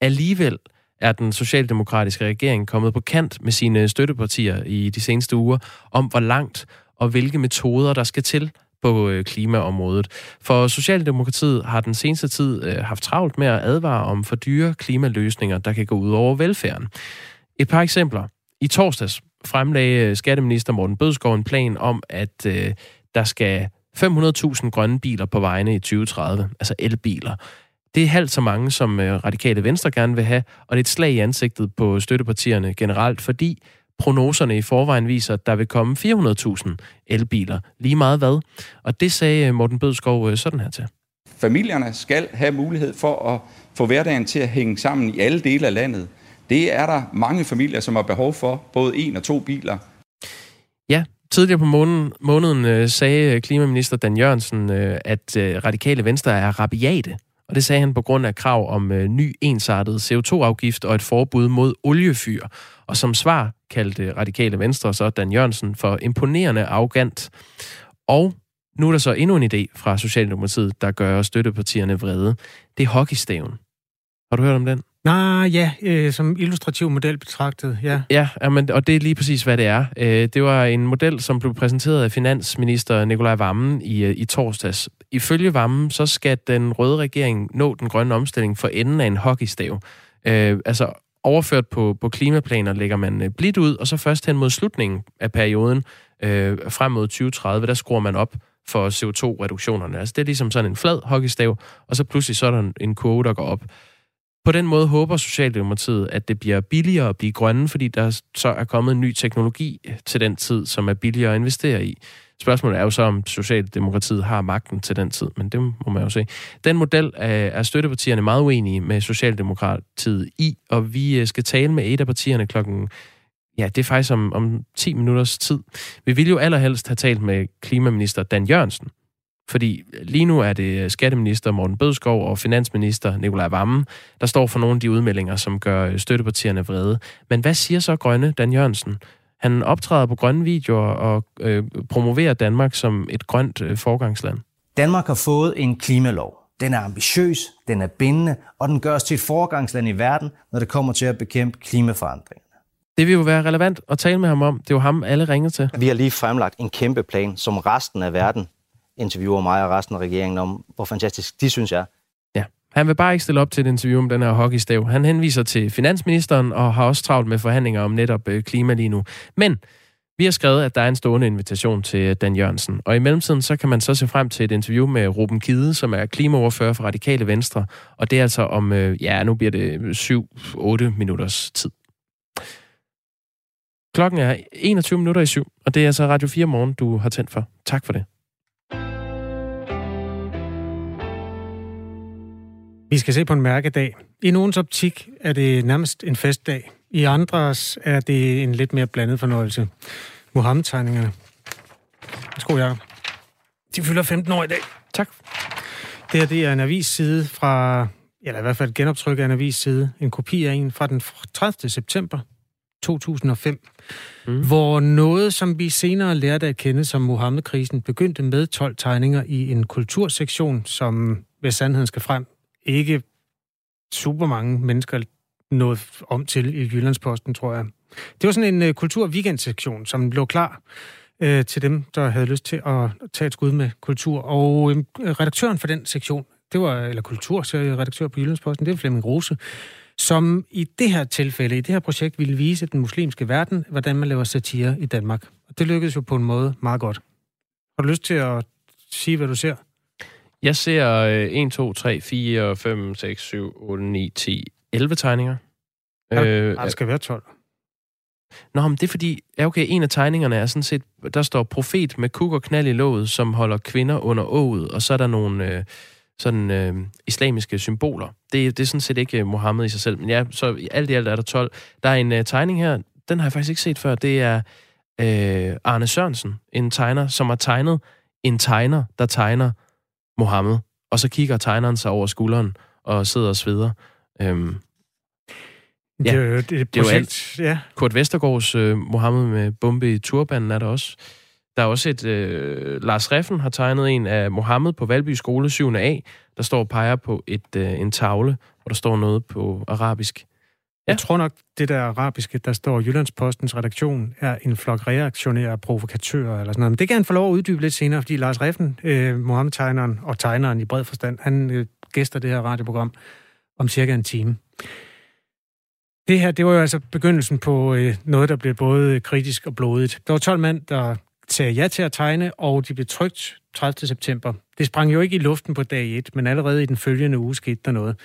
Alligevel er den socialdemokratiske regering kommet på kant med sine støttepartier i de seneste uger om, hvor langt og hvilke metoder, der skal til på klimaområdet. For Socialdemokratiet har den seneste tid haft travlt med at advare om for dyre klimaløsninger, der kan gå ud over velfærden. Et par eksempler. I torsdags fremlagde skatteminister Morten Bødskov en plan om, at øh, der skal fem hundrede tusind grønne biler på vejene i tyve tredive, altså elbiler. Det er halvt så mange, som Radikale Venstre gerne vil have, og det er et slag i ansigtet på støttepartierne generelt, fordi prognoserne i forvejen viser, at der vil komme fire hundrede tusind elbiler. Lige meget hvad? Og det sagde Morten Bødskov sådan her til. Familierne skal have mulighed for at få hverdagen til at hænge sammen i alle dele af landet. Det er der mange familier, som har behov for, både en og to biler. Ja, tidligere på måneden, måneden sagde klimaminister Dan Jørgensen, at Radikale Venstre er rabiate. Og det sagde han på grund af krav om ny ensartet C O to-afgift og et forbud mod oliefyr. Og som svar kaldte Radikale Venstre så Dan Jørgensen for imponerende arrogant. Og nu er der så endnu en idé fra Socialdemokratiet, der gør støttepartierne vrede. Det er hockeystaven. Har du hørt om den? Nej, ja, øh, som illustrativ model betragtet, ja. Ja, jamen, og det er lige præcis, hvad det er. Øh, det var en model, som blev præsenteret af finansminister Nicolai Wammen i, i torsdags. Ifølge Wammen, så skal den røde regering nå den grønne omstilling for enden af en hockeystav. Øh, altså overført på, på klimaplaner lægger man blidt ud, og så først hen mod slutningen af perioden, øh, frem mod tyve tredive, der skruer man op for C O to-reduktionerne. Altså det er ligesom sådan en flad hockeystav, og så pludselig så er der en kurve, der går op. På den måde håber Socialdemokratiet, at det bliver billigere at blive grønne, fordi der så er kommet en ny teknologi til den tid, som er billigere at investere i. Spørgsmålet er jo så, om Socialdemokratiet har magten til den tid, men det må man jo se. Den model er støttepartierne meget uenige med Socialdemokratiet i, og vi skal tale med et af partierne klokken... Ja, det er faktisk om, om ti minutters tid. Vi vil jo allerhelst have talt med klimaminister Dan Jørgensen, fordi lige nu er det skatteminister Morten Bødskov og finansminister Nicolai Wammen, der står for nogle af de udmeldinger, som gør støttepartierne vrede. Men hvad siger så grønne Dan Jørgensen? Han optræder på grønne videoer og øh, promoverer Danmark som et grønt øh, foregangsland. Danmark har fået en klimalov. Den er ambitiøs, den er bindende, og den gør os til et foregangsland i verden, når det kommer til at bekæmpe klimaforandringerne. Det vil jo være relevant at tale med ham om. Det er jo ham, alle ringer til. Vi har lige fremlagt en kæmpe plan, som resten af verden interviewer mig og resten af regeringen om, hvor fantastisk de synes jeg. Ja, han vil bare ikke stille op til et interview om den her hockeystav. Han henviser til finansministeren og har også travlt med forhandlinger om netop klima lige nu. Men vi har skrevet, at der er en stående invitation til Dan Jørgensen. Og i mellemtiden så kan man så se frem til et interview med Ruben Kide, som er klimaordfører for Radikale Venstre. Og det er altså om, ja, nu bliver det syv otte minutters tid. Klokken er enogtyve minutter i syv, og det er altså Radio fire Morgen, du har tændt for. Tak for det. Vi skal se på en mærkedag. I nogens optik er det nærmest en festdag. I andres er det en lidt mere blandet fornøjelse. Muhammed-tegningerne. Værsgo, Jacob. De fylder femten år i dag. Tak. Det her, det er en avisside fra, eller i hvert fald et genoptryk af en avisside, en kopi af en fra den tredivte september to tusind og fem, mm. hvor noget, som vi senere lærte at kende som Muhammed-krisen, begyndte med tolv tegninger i en kultursektion, som, hvis sandheden skal frem, ikke super mange mennesker nåede om til i Jyllandsposten, tror jeg. Det var sådan en uh, kultur-weekend-sektion, som lå klar uh, til dem, der havde lyst til at tage et skud med kultur. Og uh, redaktøren for den sektion, det var, eller kulturredaktør på Jyllandsposten, det var Flemming Rose, som i det her tilfælde, i det her projekt, ville vise den muslimske verden, hvordan man laver satire i Danmark. Og det lykkedes jo på en måde meget godt. Har du lyst til at sige, hvad du ser? Jeg ser en, to, tre, fire, fem, seks, syv, otte, ni, ti, elleve tegninger. Ja, øh, der skal være tolv. Nå, men det er fordi, ja okay, en af tegningerne er sådan set, der står profet med kuk og knald i låget, som holder kvinder under åget, og så er der nogle øh, sådan øh, islamiske symboler. Det, det er sådan set ikke Mohammed i sig selv, men ja, så alt i alt er der tolv. Der er en øh, tegning her, den har jeg faktisk ikke set før, det er øh, Arne Sørensen, en tegner, som har tegnet en tegner, der tegner Mohammed, og så kigger tegneren sig over skulderen og sidder og sveder. Øhm, ja, det er jo, det er det er jo alt. Ja. Kurt Vestergaards øh, Mohammed med bombe i turbanen er der også. Der er også et... Øh, Lars Refn har tegnet en af Mohammed på Valby Skole syvende A, der står og peger på et, øh, en tavle, og der står noget på arabisk. Ja. Jeg tror nok, det der arabiske, der står Jyllandspostens redaktion, er en flok reaktionære og provokatører eller sådan noget. Men det kan han få lov at uddybe lidt senere, fordi Lars Refn, øh, Mohammed-tegneren og tegneren i bred forstand, han øh, gæster det her radioprogram om cirka en time. Det her, det var jo altså begyndelsen på øh, noget, der blev både kritisk og blodigt. Der var tolv mænd, der sagde ja til at tegne, og de blev trykt tredivte september. Det sprang jo ikke i luften på dag et, men allerede i den følgende uge skete der noget.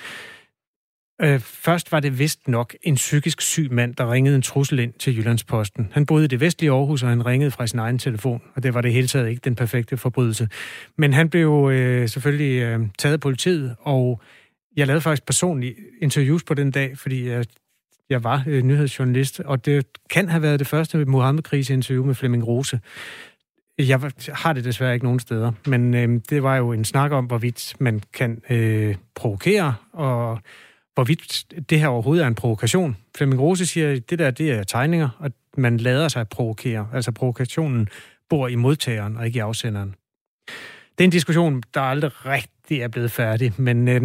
Først var det vist nok en psykisk syg mand, der ringede en trussel ind til Jyllandsposten. Han boede i det vestlige Aarhus, og han ringede fra sin egen telefon, og det var det hele taget ikke den perfekte forbrydelse. Men han blev jo øh, selvfølgelig øh, taget af politiet, og jeg lavede faktisk personligt interviews på den dag, fordi jeg, jeg var øh, nyhedsjournalist, og det kan have været det første Muhammed-kriseinterview med Flemming Rose. Jeg har det desværre ikke nogen steder, men øh, det var jo en snak om, hvorvidt man kan øh, provokere, og hvorvidt det her overhovedet er en provokation. Flemming Rose siger, at det der, det er tegninger, og man lader sig provokere. Altså provokationen bor i modtageren og ikke i afsenderen. Det er en diskussion, der aldrig rigtig er blevet færdig, men øh,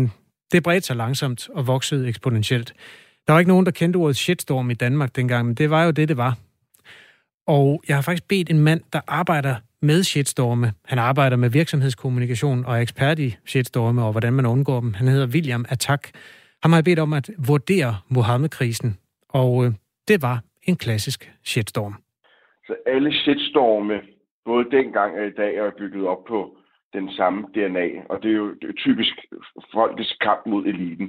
det bredte sig langsomt og voksede eksponentielt. Der var ikke nogen, der kendte ordet shitstorm i Danmark dengang, men det var jo det, det var. Og jeg har faktisk bedt en mand, der arbejder med shitstorme. Han arbejder med virksomhedskommunikation og er ekspert i shitstorme og hvordan man undgår dem. Han hedder William Atak. Han har bedt om at vurdere Muhammed-krisen, og øh, det var en klassisk shitstorm. Så alle shitstorme, både dengang og i dag, er bygget op på den samme D N A, og det er jo det er typisk folkets kamp mod eliten.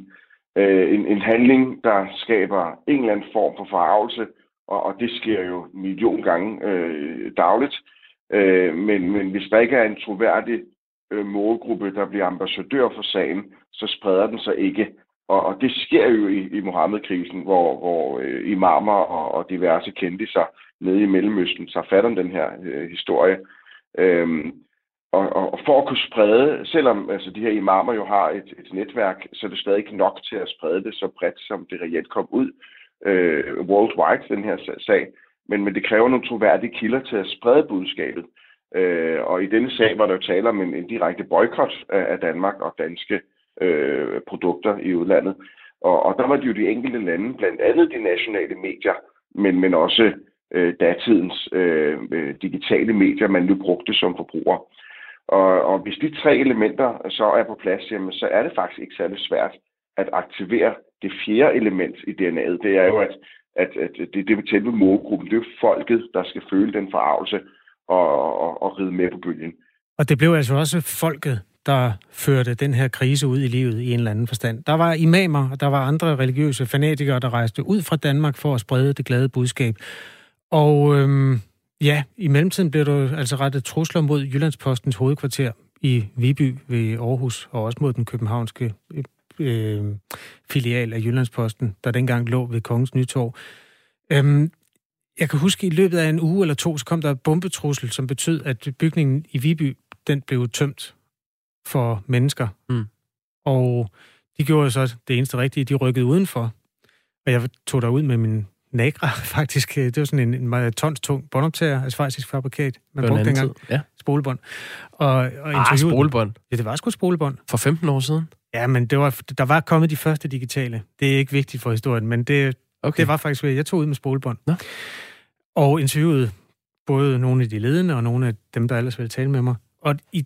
Øh, en, en handling, der skaber en eller anden form for forargelse, og, og det sker jo en million gange øh, dagligt. Øh, men, men hvis der ikke er en troværdig øh, målgruppe, der bliver ambassadør for sagen, så spreder den sig ikke. Og det sker jo i, i Mohammed-krisen, hvor, hvor øh, imamer og, og diverse kendisser nede i Mellemøsten tager fat om den her øh, historie. Øhm, og, og for at kunne sprede, selvom altså, de her imamer jo har et, et netværk, så er det stadig ikke nok til at sprede det så bredt, som det reelt kom ud øh, worldwide, den her sag. Men, men det kræver nogle troværdige kilder til at sprede budskabet. Øh, og i denne sag var der jo tale om en, en direkte boykot af, af Danmark og danske Øh, produkter i udlandet. Og, og der var det jo de enkelte lande, blandt andet de nationale medier, men, men også øh, datidens øh, digitale medier, man nu brugte som forbruger. Og, og hvis de tre elementer så er på plads, jamen, så er det faktisk ikke særlig svært at aktivere det fjerde element i D N A'et. Det er jo, at, at, at det, det er selve målgruppen, det er jo folket, der skal føle den forargelse og, og, og ride med på bølgen. Og det blev altså også folket, der førte den her krise ud i livet i en eller anden forstand. Der var imamer, og der var andre religiøse fanatikere, der rejste ud fra Danmark for at sprede det glade budskab. Og øhm, ja, i mellemtiden blev der altså rettet trusler mod Jyllandspostens hovedkvarter i Viby ved Aarhus, og også mod den københavnske øh, filial af Jyllandsposten, der dengang lå ved Kongens Nytorv. Øhm, jeg kan huske, i løbet af en uge eller to, så kom der et bombetrussel, som betød, at bygningen i Viby, den blev tømt for mennesker. Mm. Og de gjorde så det eneste rigtige, de rykkede udenfor. Og jeg tog derud med min Nagra, faktisk. Det var sådan en, en meget tons tung båndoptager af schweizisk fabrikat. Man brugte dengang. Ja. Spolebånd. Og, og ah, spolebånd? Ja, det var sgu spolebånd. For femten år siden? Ja, men det var, der var kommet de første digitale. Det er ikke vigtigt for historien, men det, okay. det var faktisk, jeg tog ud med spolebånd. Nå. Og interviewede både nogle af de ledende og nogle af dem, der ellers ville tale med mig. Og i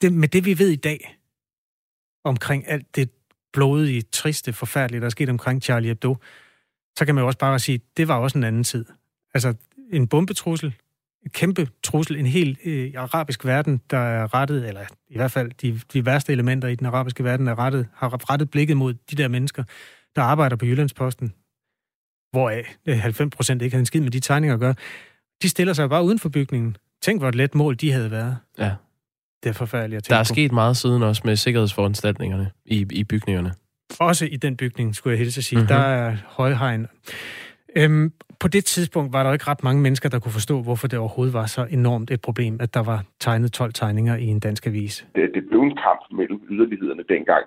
det, med det, vi ved i dag omkring alt det blodige, triste, forfærdelige, der er sket omkring Charlie Hebdo, så kan man jo også bare sige, at det var også en anden tid. Altså en bombetrussel, en kæmpe trussel, en hel øh, arabisk verden, der er rettet, eller i hvert fald de, de værste elementer i den arabiske verden, er rettet, har rettet blikket mod de der mennesker, der arbejder på Jyllandsposten, hvoraf halvfems procent ikke havde en skid med de tegninger at gøre. De stiller sig bare uden for bygningen. Tænk, hvor et let mål de havde været. Ja. Det er forfærdeligt at tænke på. Der er sket meget siden også med sikkerhedsforanstaltningerne i, i bygningerne. Også i den bygning, skulle jeg hilse at sige. Mm-hmm. Der er højhegn. Øhm, på det tidspunkt var der ikke ret mange mennesker, der kunne forstå, hvorfor det overhovedet var så enormt et problem, at der var tegnet tolv tegninger i en dansk avis. Det, det blev en kamp mellem yderlighederne dengang.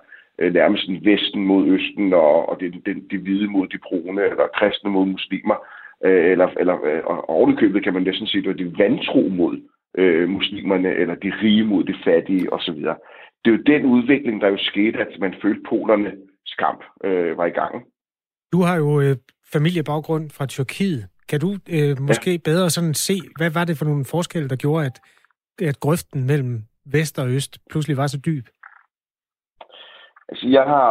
Nærmest en vesten mod østen, og, og det, det, de hvide mod de brune, eller kristne mod muslimer. Eller, eller, og ovenikøbet kan man næsten sige, at det var de vantro mod øh, muslimerne, eller de rige mod de fattige, osv. Det er jo den udvikling, der jo skete, at man følte polerne kamp øh, var i gang. Du har jo øh, familiebaggrund fra Tyrkiet. Kan du øh, måske ja. bedre sådan se, hvad var det for nogle forskelle, der gjorde, at, at grøften mellem vest og øst pludselig var så dyb? Altså, jeg har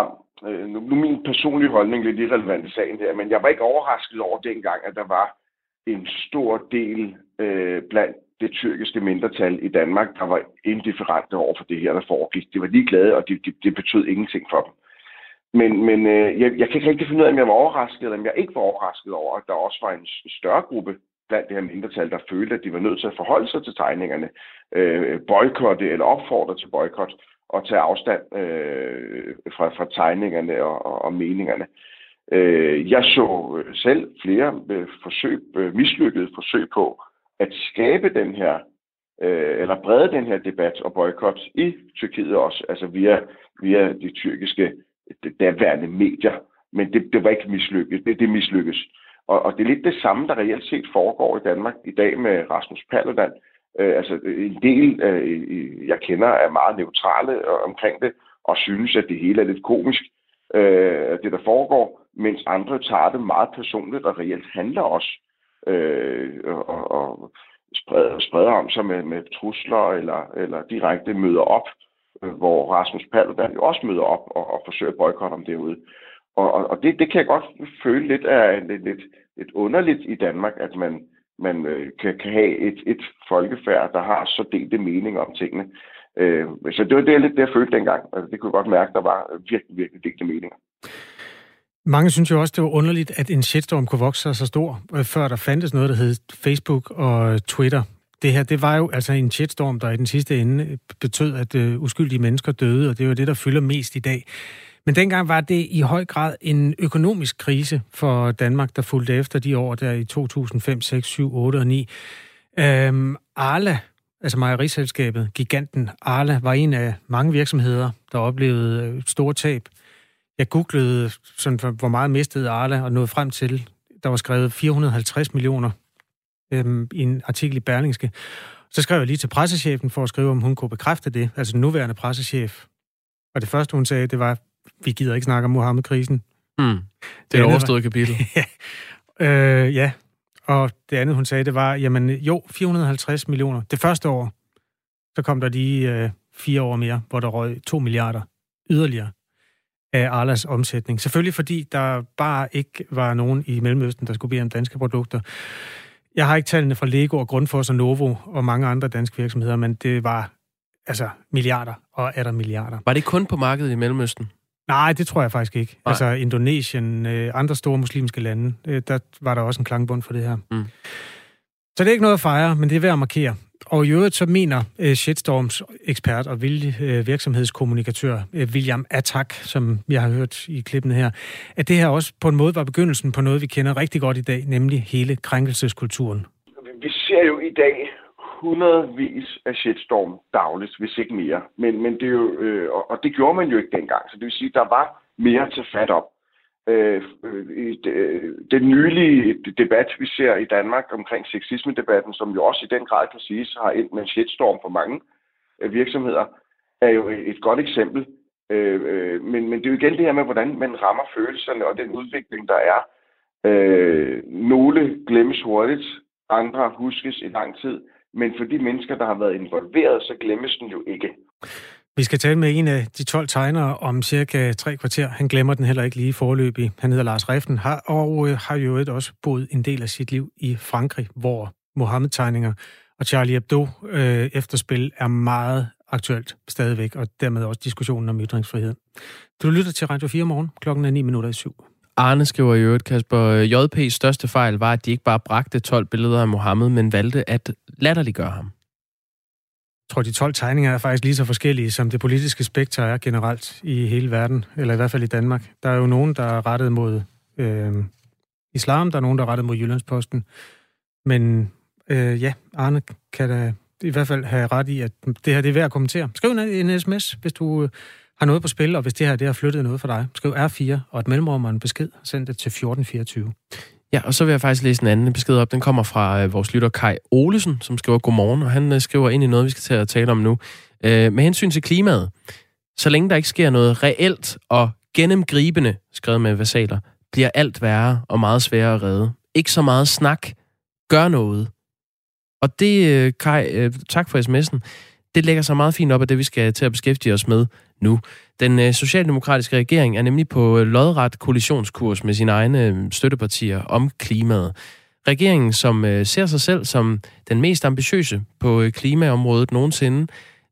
øh, nu, nu min personlige holdning lidt irrelevant i sagen her, men jeg var ikke overrasket over dengang, at der var en stor del øh, blandt det tyrkiske mindretal i Danmark, der var indifferente over for det her, der foregik. De var ligeglade, og det de, de betød ingenting for dem. Men, men øh, jeg, jeg kan ikke rigtig finde ud af, om jeg var overrasket, eller om jeg ikke var overrasket over, at der også var en større gruppe blandt det her mindretal, der følte, at de var nødt til at forholde sig til tegningerne, øh, boykotte eller opfordre til boykot, og tage afstand øh, fra, fra tegningerne og, og, og meningerne. Øh, jeg så selv flere øh, forsøg, øh, mislykkede forsøg på at skabe den her, øh, eller brede den her debat og boykot i Tyrkiet også, altså via, via de tyrkiske derværende medier, men det, det var ikke mislykket. Det, det mislykkes. Og, og det er lidt det samme, der reelt set foregår i Danmark i dag med Rasmus Paludan. Øh, altså en del, øh, jeg kender, er meget neutrale omkring det, og synes, at det hele er lidt komisk, øh, det der foregår, mens andre tager det meget personligt og reelt handler også øh, og, og spreder, spreder om sig med, med trusler eller, eller direkte møder op, hvor Rasmus Paludan jo også møder op og, og forsøger at boykotte om derude. Og, og, og det, det kan jeg godt føle lidt af lidt, lidt, lidt underligt i Danmark, at man, man kan, kan have et, et folkefærd, der har så delte meninger om tingene. Øh, så det var det, lidt det, jeg følte dengang. Altså, det kunne jeg godt mærke, der var virkelig, virkelig delte meninger. Mange synes jo også, det var underligt, at en shitstorm kunne vokse sig så stor, før der fandtes noget, der hed Facebook og Twitter. Det her, det var jo altså en shitstorm, der i den sidste ende betød, at øh, uskyldige mennesker døde, og det er jo det, der fylder mest i dag. Men dengang var det i høj grad en økonomisk krise for Danmark, der fulgte efter de år der i to tusind og fem, seks, syv, otte og ni. Øhm, Arla, altså mejeriselskabet, giganten Arla, var en af mange virksomheder, der oplevede store tab. Jeg googlede, sådan, hvor meget mistede Arla, og nåede frem til, der var skrevet fire hundrede og halvtreds millioner i en artikel i Berlingske. Så skrev jeg lige til pressechefen for at skrive, om hun kunne bekræfte det, altså den nuværende pressechef. Og det første, hun sagde, det var, vi gider ikke snakke om Muhammed-krisen. Mm. Det, det er overstået kapitel. ja. Øh, ja, og det andet, hun sagde, det var, jamen jo, fire hundrede og halvtreds millioner. Det første år, så kom der lige øh, fire år mere, hvor der røg to milliarder yderligere af Arlas omsætning. Selvfølgelig fordi, der bare ikke var nogen i Mellemøsten, der skulle bede om danske produkter. Jeg har ikke tallene fra Lego og Grundfos og Novo og mange andre danske virksomheder, men det var altså milliarder og er der milliarder. Var det kun på markedet i Mellemøsten? Nej, det tror jeg faktisk ikke. Nej. Altså Indonesien, andre store muslimske lande, der var der også en klangbund for det her. Mm. Så det er ikke noget at fejre, men det er værd at markere. Og i øvrigt så mener uh, Shitstorms ekspert og uh, virksomhedskommunikatør uh, William Atak, som jeg har hørt i klippene her, at det her også på en måde var begyndelsen på noget, vi kender rigtig godt i dag, nemlig hele krænkelseskulturen. Vi ser jo i dag hundredvis af shitstorm dagligt, hvis ikke mere. Men, men det er jo, øh, og, og det gjorde man jo ikke dengang, så det vil sige, at der var mere til fat op. Øh, øh, det, det nylige debat, vi ser i Danmark omkring sexisme-debatten, som jo også i den grad kan siges har endt med en shitstorm for mange virksomheder, er jo et godt eksempel. Øh, øh, men, men det er jo igen det her med, hvordan man rammer følelserne og den udvikling, der er. Øh, nogle glemmes hurtigt, andre huskes i lang tid, men for de mennesker, der har været involveret, så glemmes den jo ikke. Vi skal tale med en af de tolv tegnere om cirka tre kvarter. Han glemmer den heller ikke lige foreløbig. Han hedder Lars Refn har, og øh, har jo også boet en del af sit liv i Frankrig, hvor Muhammed-tegninger og Charlie Hebdo øh, efterspil er meget aktuelt stadigvæk, og dermed også diskussionen om ytringsfrihed. Du lytter til Radio fire morgen. Klokken er ni minutter i syv. Arne skriver i øvrigt, Kasper, J P's største fejl var, at de ikke bare bragte tolv billeder af Mohammed, men valgte at latterliggøre ham. Jeg tror, de tolv tegninger er faktisk lige så forskellige, som det politiske spektrum er generelt i hele verden, eller i hvert fald i Danmark. Der er jo nogen, der er rettet mod øh, islam, der er nogen, der er rettet mod Jyllandsposten. Men øh, ja, Arne kan da i hvert fald have ret i, at det her det er værd at kommentere. Skriv en sms, hvis du har noget på spil, og hvis det her det har flyttet noget for dig. Skriv R fire og et mellemrum og en besked. Send det til fjorten fireogtyve. Ja, og så vil jeg faktisk læse en anden besked op. Den kommer fra øh, vores lytter Kai Olesen, som skriver godmorgen, og han øh, skriver ind i noget, vi skal til at tale om nu. Øh, med hensyn til klimaet, så længe der ikke sker noget reelt og gennemgribende, skrevet med versaler, bliver alt værre og meget sværere at redde. Ikke så meget snak. Gør noget. Og det, øh, Kai, øh, tak for sms'en. Det lægger sig meget fint op af det, vi skal til at beskæftige os med nu. Den øh, socialdemokratiske regering er nemlig på øh, lodret koalitionskurs med sine egne øh, støttepartier om klimaet. Regeringen, som øh, ser sig selv som den mest ambitiøse på øh, klimaområdet nogensinde,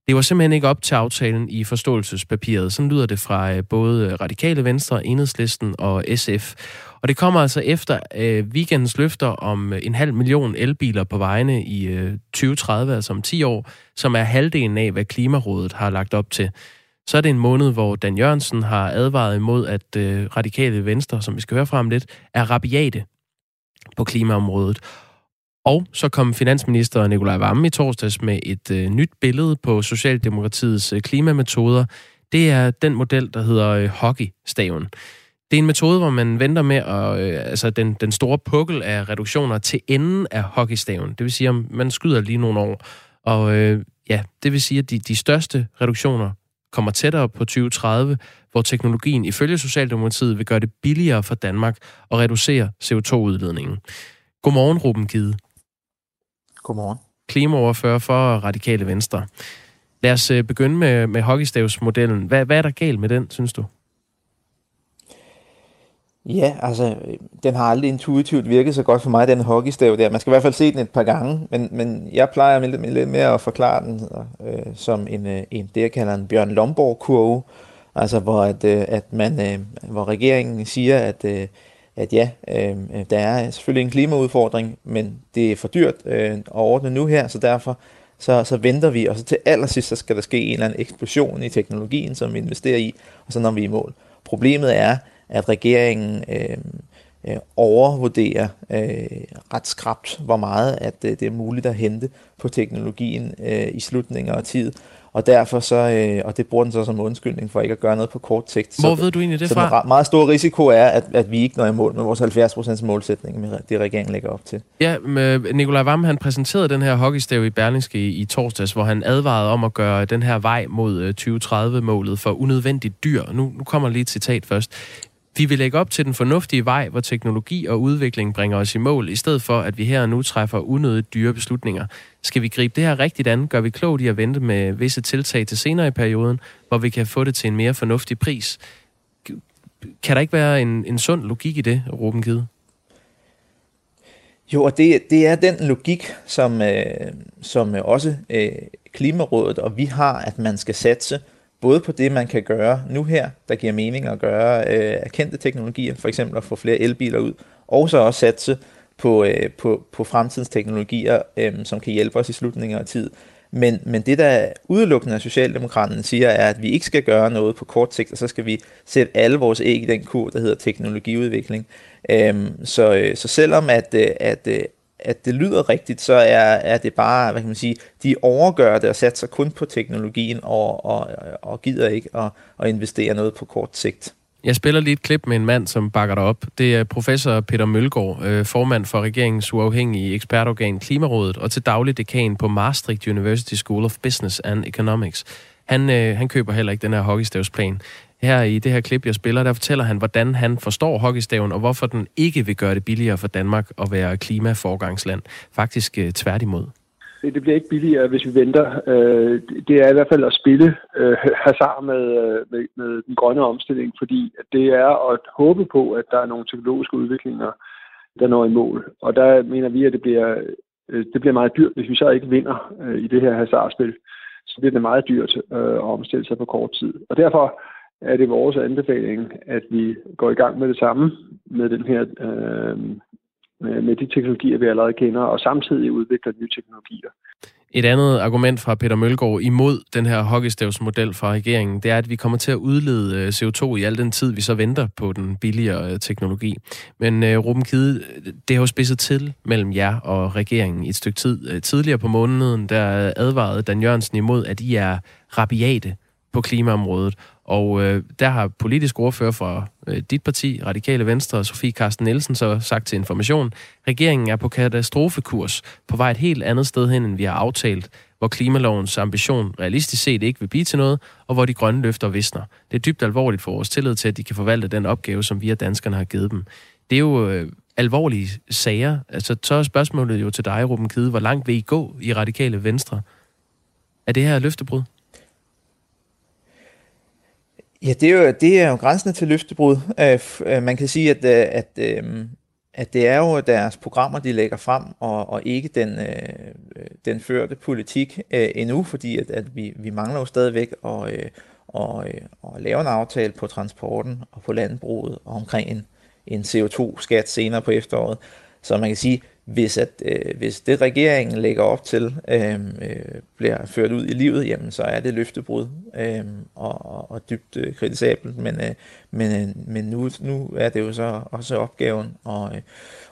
lever simpelthen ikke op til aftalen i forståelsespapiret. Sådan lyder det fra øh, både Radikale Venstre, Enhedslisten og S F. Og det kommer altså efter øh, weekendens løfter om en halv million elbiler på vejene i øh, tyve tredive, altså om ti år, som er halvdelen af, hvad Klimarådet har lagt op til. Så er det en måned, hvor Dan Jørgensen har advaret imod, at øh, Radikale Venstre, som vi skal høre fra om lidt, er rabiate på klimaområdet. Og så kom finansminister Nicolai Wammen i torsdags med et øh, nyt billede på Socialdemokratiets øh, klimametoder. Det er den model, der hedder øh, hockeystaven. Det er en metode, hvor man venter med at, øh, altså den, den store pukkel af reduktioner til enden af hockeystaven. Det vil sige, at man skyder lige nogle år. Og øh, ja, det vil sige, at de, de største reduktioner kommer tættere på tyve tredive, hvor teknologien ifølge Socialdemokratiet vil gøre det billigere for Danmark at reducere C O to-udledningen. Godmorgen, Ruben Kide. Godmorgen. Klimaordfører for Radikale Venstre. Lad os begynde med, med hockeystavsmodellen. Hvad, hvad er der galt med den, synes du? Ja, altså, den har aldrig intuitivt virket så godt for mig, den hockeystav der. Man skal i hvert fald se den et par gange, men, men jeg plejer lidt mere at forklare den øh, som en, en, det jeg kalder en Bjørn Lomborg-kurve, altså hvor, at, at man, øh, hvor regeringen siger, at, øh, at ja, øh, der er selvfølgelig en klimaudfordring, men det er for dyrt øh, at ordne nu her, så derfor så, så venter vi, og så til allersidst så skal der ske en eller anden eksplosion i teknologien, som vi investerer i, og så når vi er i mål. Problemet er, at regeringen øh, øh, overvurderer øh, ret skrapt, hvor meget at øh, det er muligt at hente på teknologien øh, i slutningen af tid. Og derfor så, øh, og det bruger den så som undskyldning for ikke at gøre noget på kort sigt. Hvor så, ved du egentlig det så fra? Så en meget stor risiko er, at, at vi ikke når i mål med vores halvfjerds procent målsætning, med det regeringen lægger op til. Ja, Nicolai Wammen, han præsenterede den her hockeystav i Berlingske i, i torsdags, hvor han advarede om at gøre den her vej mod tyve tredive-målet for unødvendigt dyr. Nu, nu kommer lige et citat først. Vi vil lægge op til den fornuftige vej, hvor teknologi og udvikling bringer os i mål, i stedet for, at vi her og nu træffer unødigt dyre beslutninger. Skal vi gribe det her rigtigt an, gør vi klogt i at vente med visse tiltag til senere i perioden, hvor vi kan få det til en mere fornuftig pris. Kan der ikke være en, en sund logik i det, Ruben Kide? Jo, og det, det er den logik, som, øh, som også øh, Klimarådet og vi har, at man skal satse både på det, man kan gøre nu her, der giver mening at gøre øh, erkendte teknologier, for eksempel at få flere elbiler ud, og så også satse på, øh, på, på fremtidens teknologier, øh, som kan hjælpe os i slutningen af tid. Men, men det, der udelukkende af Socialdemokraterne siger, er, at vi ikke skal gøre noget på kort sigt, og så skal vi sætte alle vores æg i den kur, der hedder teknologiudvikling. Øhm, så, så selvom at, at, at det lyder rigtigt, så er, er det bare, hvad kan man sige, de overgør det og satser kun på teknologien og, og, og gider ikke at, at investere noget på kort sigt. Jeg spiller lige et klip med en mand, som bakker dig op. Det er professor Peter Mølgaard, formand for regeringens uafhængige ekspertorgan Klimarådet, og til daglig dekan på Maastricht University School of Business and Economics. Han, han køber heller ikke den her hockeystavsplan. Her i det her klip, jeg spiller, der fortæller han, hvordan han forstår hockeystaven, og hvorfor den ikke vil gøre det billigere for Danmark at være klimaforgangsland. Faktisk tværtimod. Det bliver ikke billigere, hvis vi venter. Det er i hvert fald at spille hasard med, med, med den grønne omstilling, fordi det er at håbe på, at der er nogle teknologiske udviklinger, der når i mål. Og der mener vi, at det bliver, det bliver meget dyrt, hvis vi så ikke vinder i det her hasardspil. Så bliver det meget dyrt at omstille sig på kort tid. Og derfor er det vores anbefaling, at vi går i gang med det samme, med den her... Øh, med de teknologier, vi allerede kender, og samtidig udvikler nye teknologier. Et andet argument fra Peter Mølgaard imod den her hockeystavsmodel fra regeringen, det er, at vi kommer til at udlede C O to i al den tid, vi så venter på den billigere teknologi. Men uh, Ruben Kide, det har jo spidset til mellem jer og regeringen i et stykke tid. Tidligere på måneden, der advarede Dan Jørgensen imod, at I er rabiate på klimaområdet. Og øh, der har politisk ordfører fra øh, dit parti, Radikale Venstre, Sofie Carsten Nielsen, så sagt til Information, regeringen er på katastrofekurs, på vej et helt andet sted hen, end vi har aftalt, hvor klimalovens ambition realistisk set ikke vil blive til noget, og hvor de grønne løfter visner. Det er dybt alvorligt for vores tillid til, at de kan forvalte den opgave, som vi og danskerne har givet dem. Det er jo øh, alvorlige sager. Altså, så er spørgsmålet jo til dig, Ruben Kide, hvor langt vil I gå i Radikale Venstre? Er det her løftebrud? Ja, det er jo, det er jo grænsen til løftebrud. Øh, man kan sige, at, at, at, at det er jo deres programmer, de lægger frem, og, og ikke den, øh, den førte politik øh, endnu, fordi at, at vi, vi mangler jo stadigvæk at, øh, og, øh, at lave en aftale på transporten og på landbruget og omkring en, en C O to-skat senere på efteråret. Så man kan sige, hvis at øh, hvis det regeringen lægger op til øh, øh, bliver ført ud i livet, jamen så er det løftebrud øh, og, og dybt øh, kritisabelt, men øh, men øh, men nu nu er det jo så også opgaven, og øh,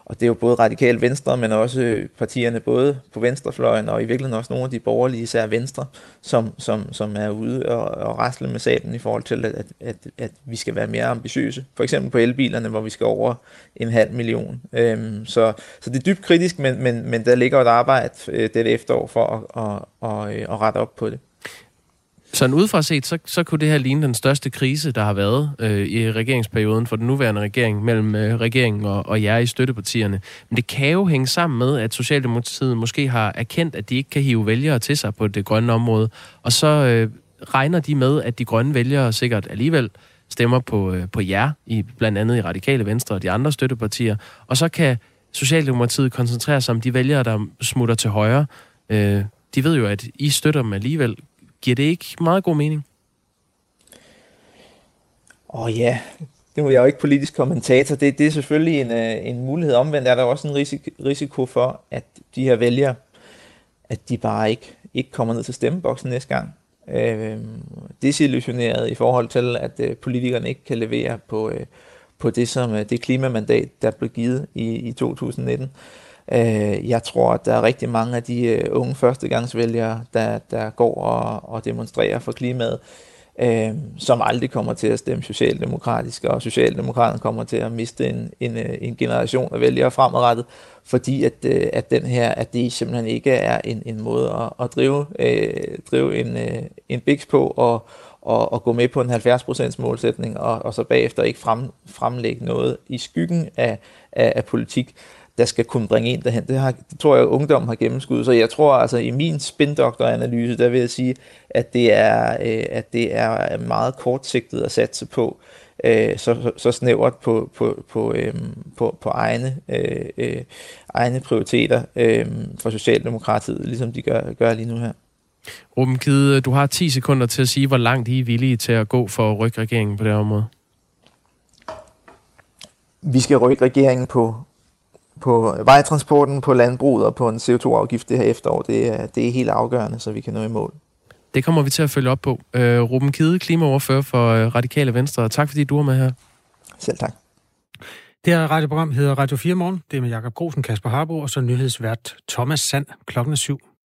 og det er jo både Radikale Venstre, men også partierne både på venstrefløjen og i virkeligheden også nogle af de borgerlige, især Venstre, som som som er ude og, og rasle med sablen i forhold til at, at at at vi skal være mere ambitiøse. For eksempel på elbilerne, hvor vi skal over en halv million. Øh, så så det er dybt kritisk, men, men, men der ligger et arbejde øh, dette efterår for at, at, at, at rette op på det. Sådan udefra set, så, så kunne det her ligne den største krise, der har været øh, i regeringsperioden for den nuværende regering, mellem øh, regeringen og, og jer i støttepartierne. Men det kan jo hænge sammen med, at Socialdemokratiet måske har erkendt, at de ikke kan hive vælgere til sig på det grønne område, og så øh, regner de med, at de grønne vælgere sikkert alligevel stemmer på, øh, på jer, i, blandt andet i Radikale Venstre og de andre støttepartier, og så kan Socialdemokratiet koncentrerer sig om de vælgere, der smutter til højre. Øh, de ved jo, at I støtter dem alligevel. Giver det ikke meget god mening? Åh oh, ja, det må jeg jo ikke politisk kommentator. Det, det er selvfølgelig en, en mulighed. Omvendt er der også en risiko for, at de her vælgere, at de bare ikke, ikke kommer ned til stemmeboksen næste gang. Øh, desillusioneret i forhold til, at øh, politikerne ikke kan levere på... Øh, på det som det klimamandat, der blev givet i, i to tusind nitten. Øh, jeg tror, at der er rigtig mange af de uh, unge førstegangsvælgere, der, der går og, og demonstrerer for klimaet, øh, som aldrig kommer til at stemme socialdemokratisk, og socialdemokraterne kommer til at miste en, en, en generation af vælgere fremadrettet, fordi at, at, den her, at det simpelthen ikke er en, en måde at, at drive, øh, drive en, øh, en biks på, og Og, og gå med på en halvfjerds procents målsætning, og, og så bagefter ikke frem, fremlægge noget i skyggen af, af, af politik, der skal kunne bringe en derhen. Det, har, det tror jeg, at ungdommen har gennemskuddet. Så jeg tror altså, i min spindoktoranalyse, der vil jeg sige, at det er, øh, at det er meget kortsigtet at satse på, øh, så, så, så snævert på, på, på, øh, på, på egne, øh, øh, egne prioriteter øh, for Socialdemokratiet, ligesom de gør, gør lige nu her. Ruben Kide, du har ti sekunder til at sige, hvor langt I er villige til at gå for at rykke regeringen på det område. Vi skal rykke regeringen på på vejtransporten, på landbruget og på en C O to afgift det her efterår. Det er, det er helt afgørende, så vi kan nå i mål. Det kommer vi til at følge op på. Øh, Ruben Kide, klimaordfører for Radikale Venstre. Tak fordi du var med her. Selv tak. Det her radioprogram hedder Radio fire Morgen. Det er med Jacob Grosen, Kasper Harbo og så nyhedsvært Thomas Sand klokken syv.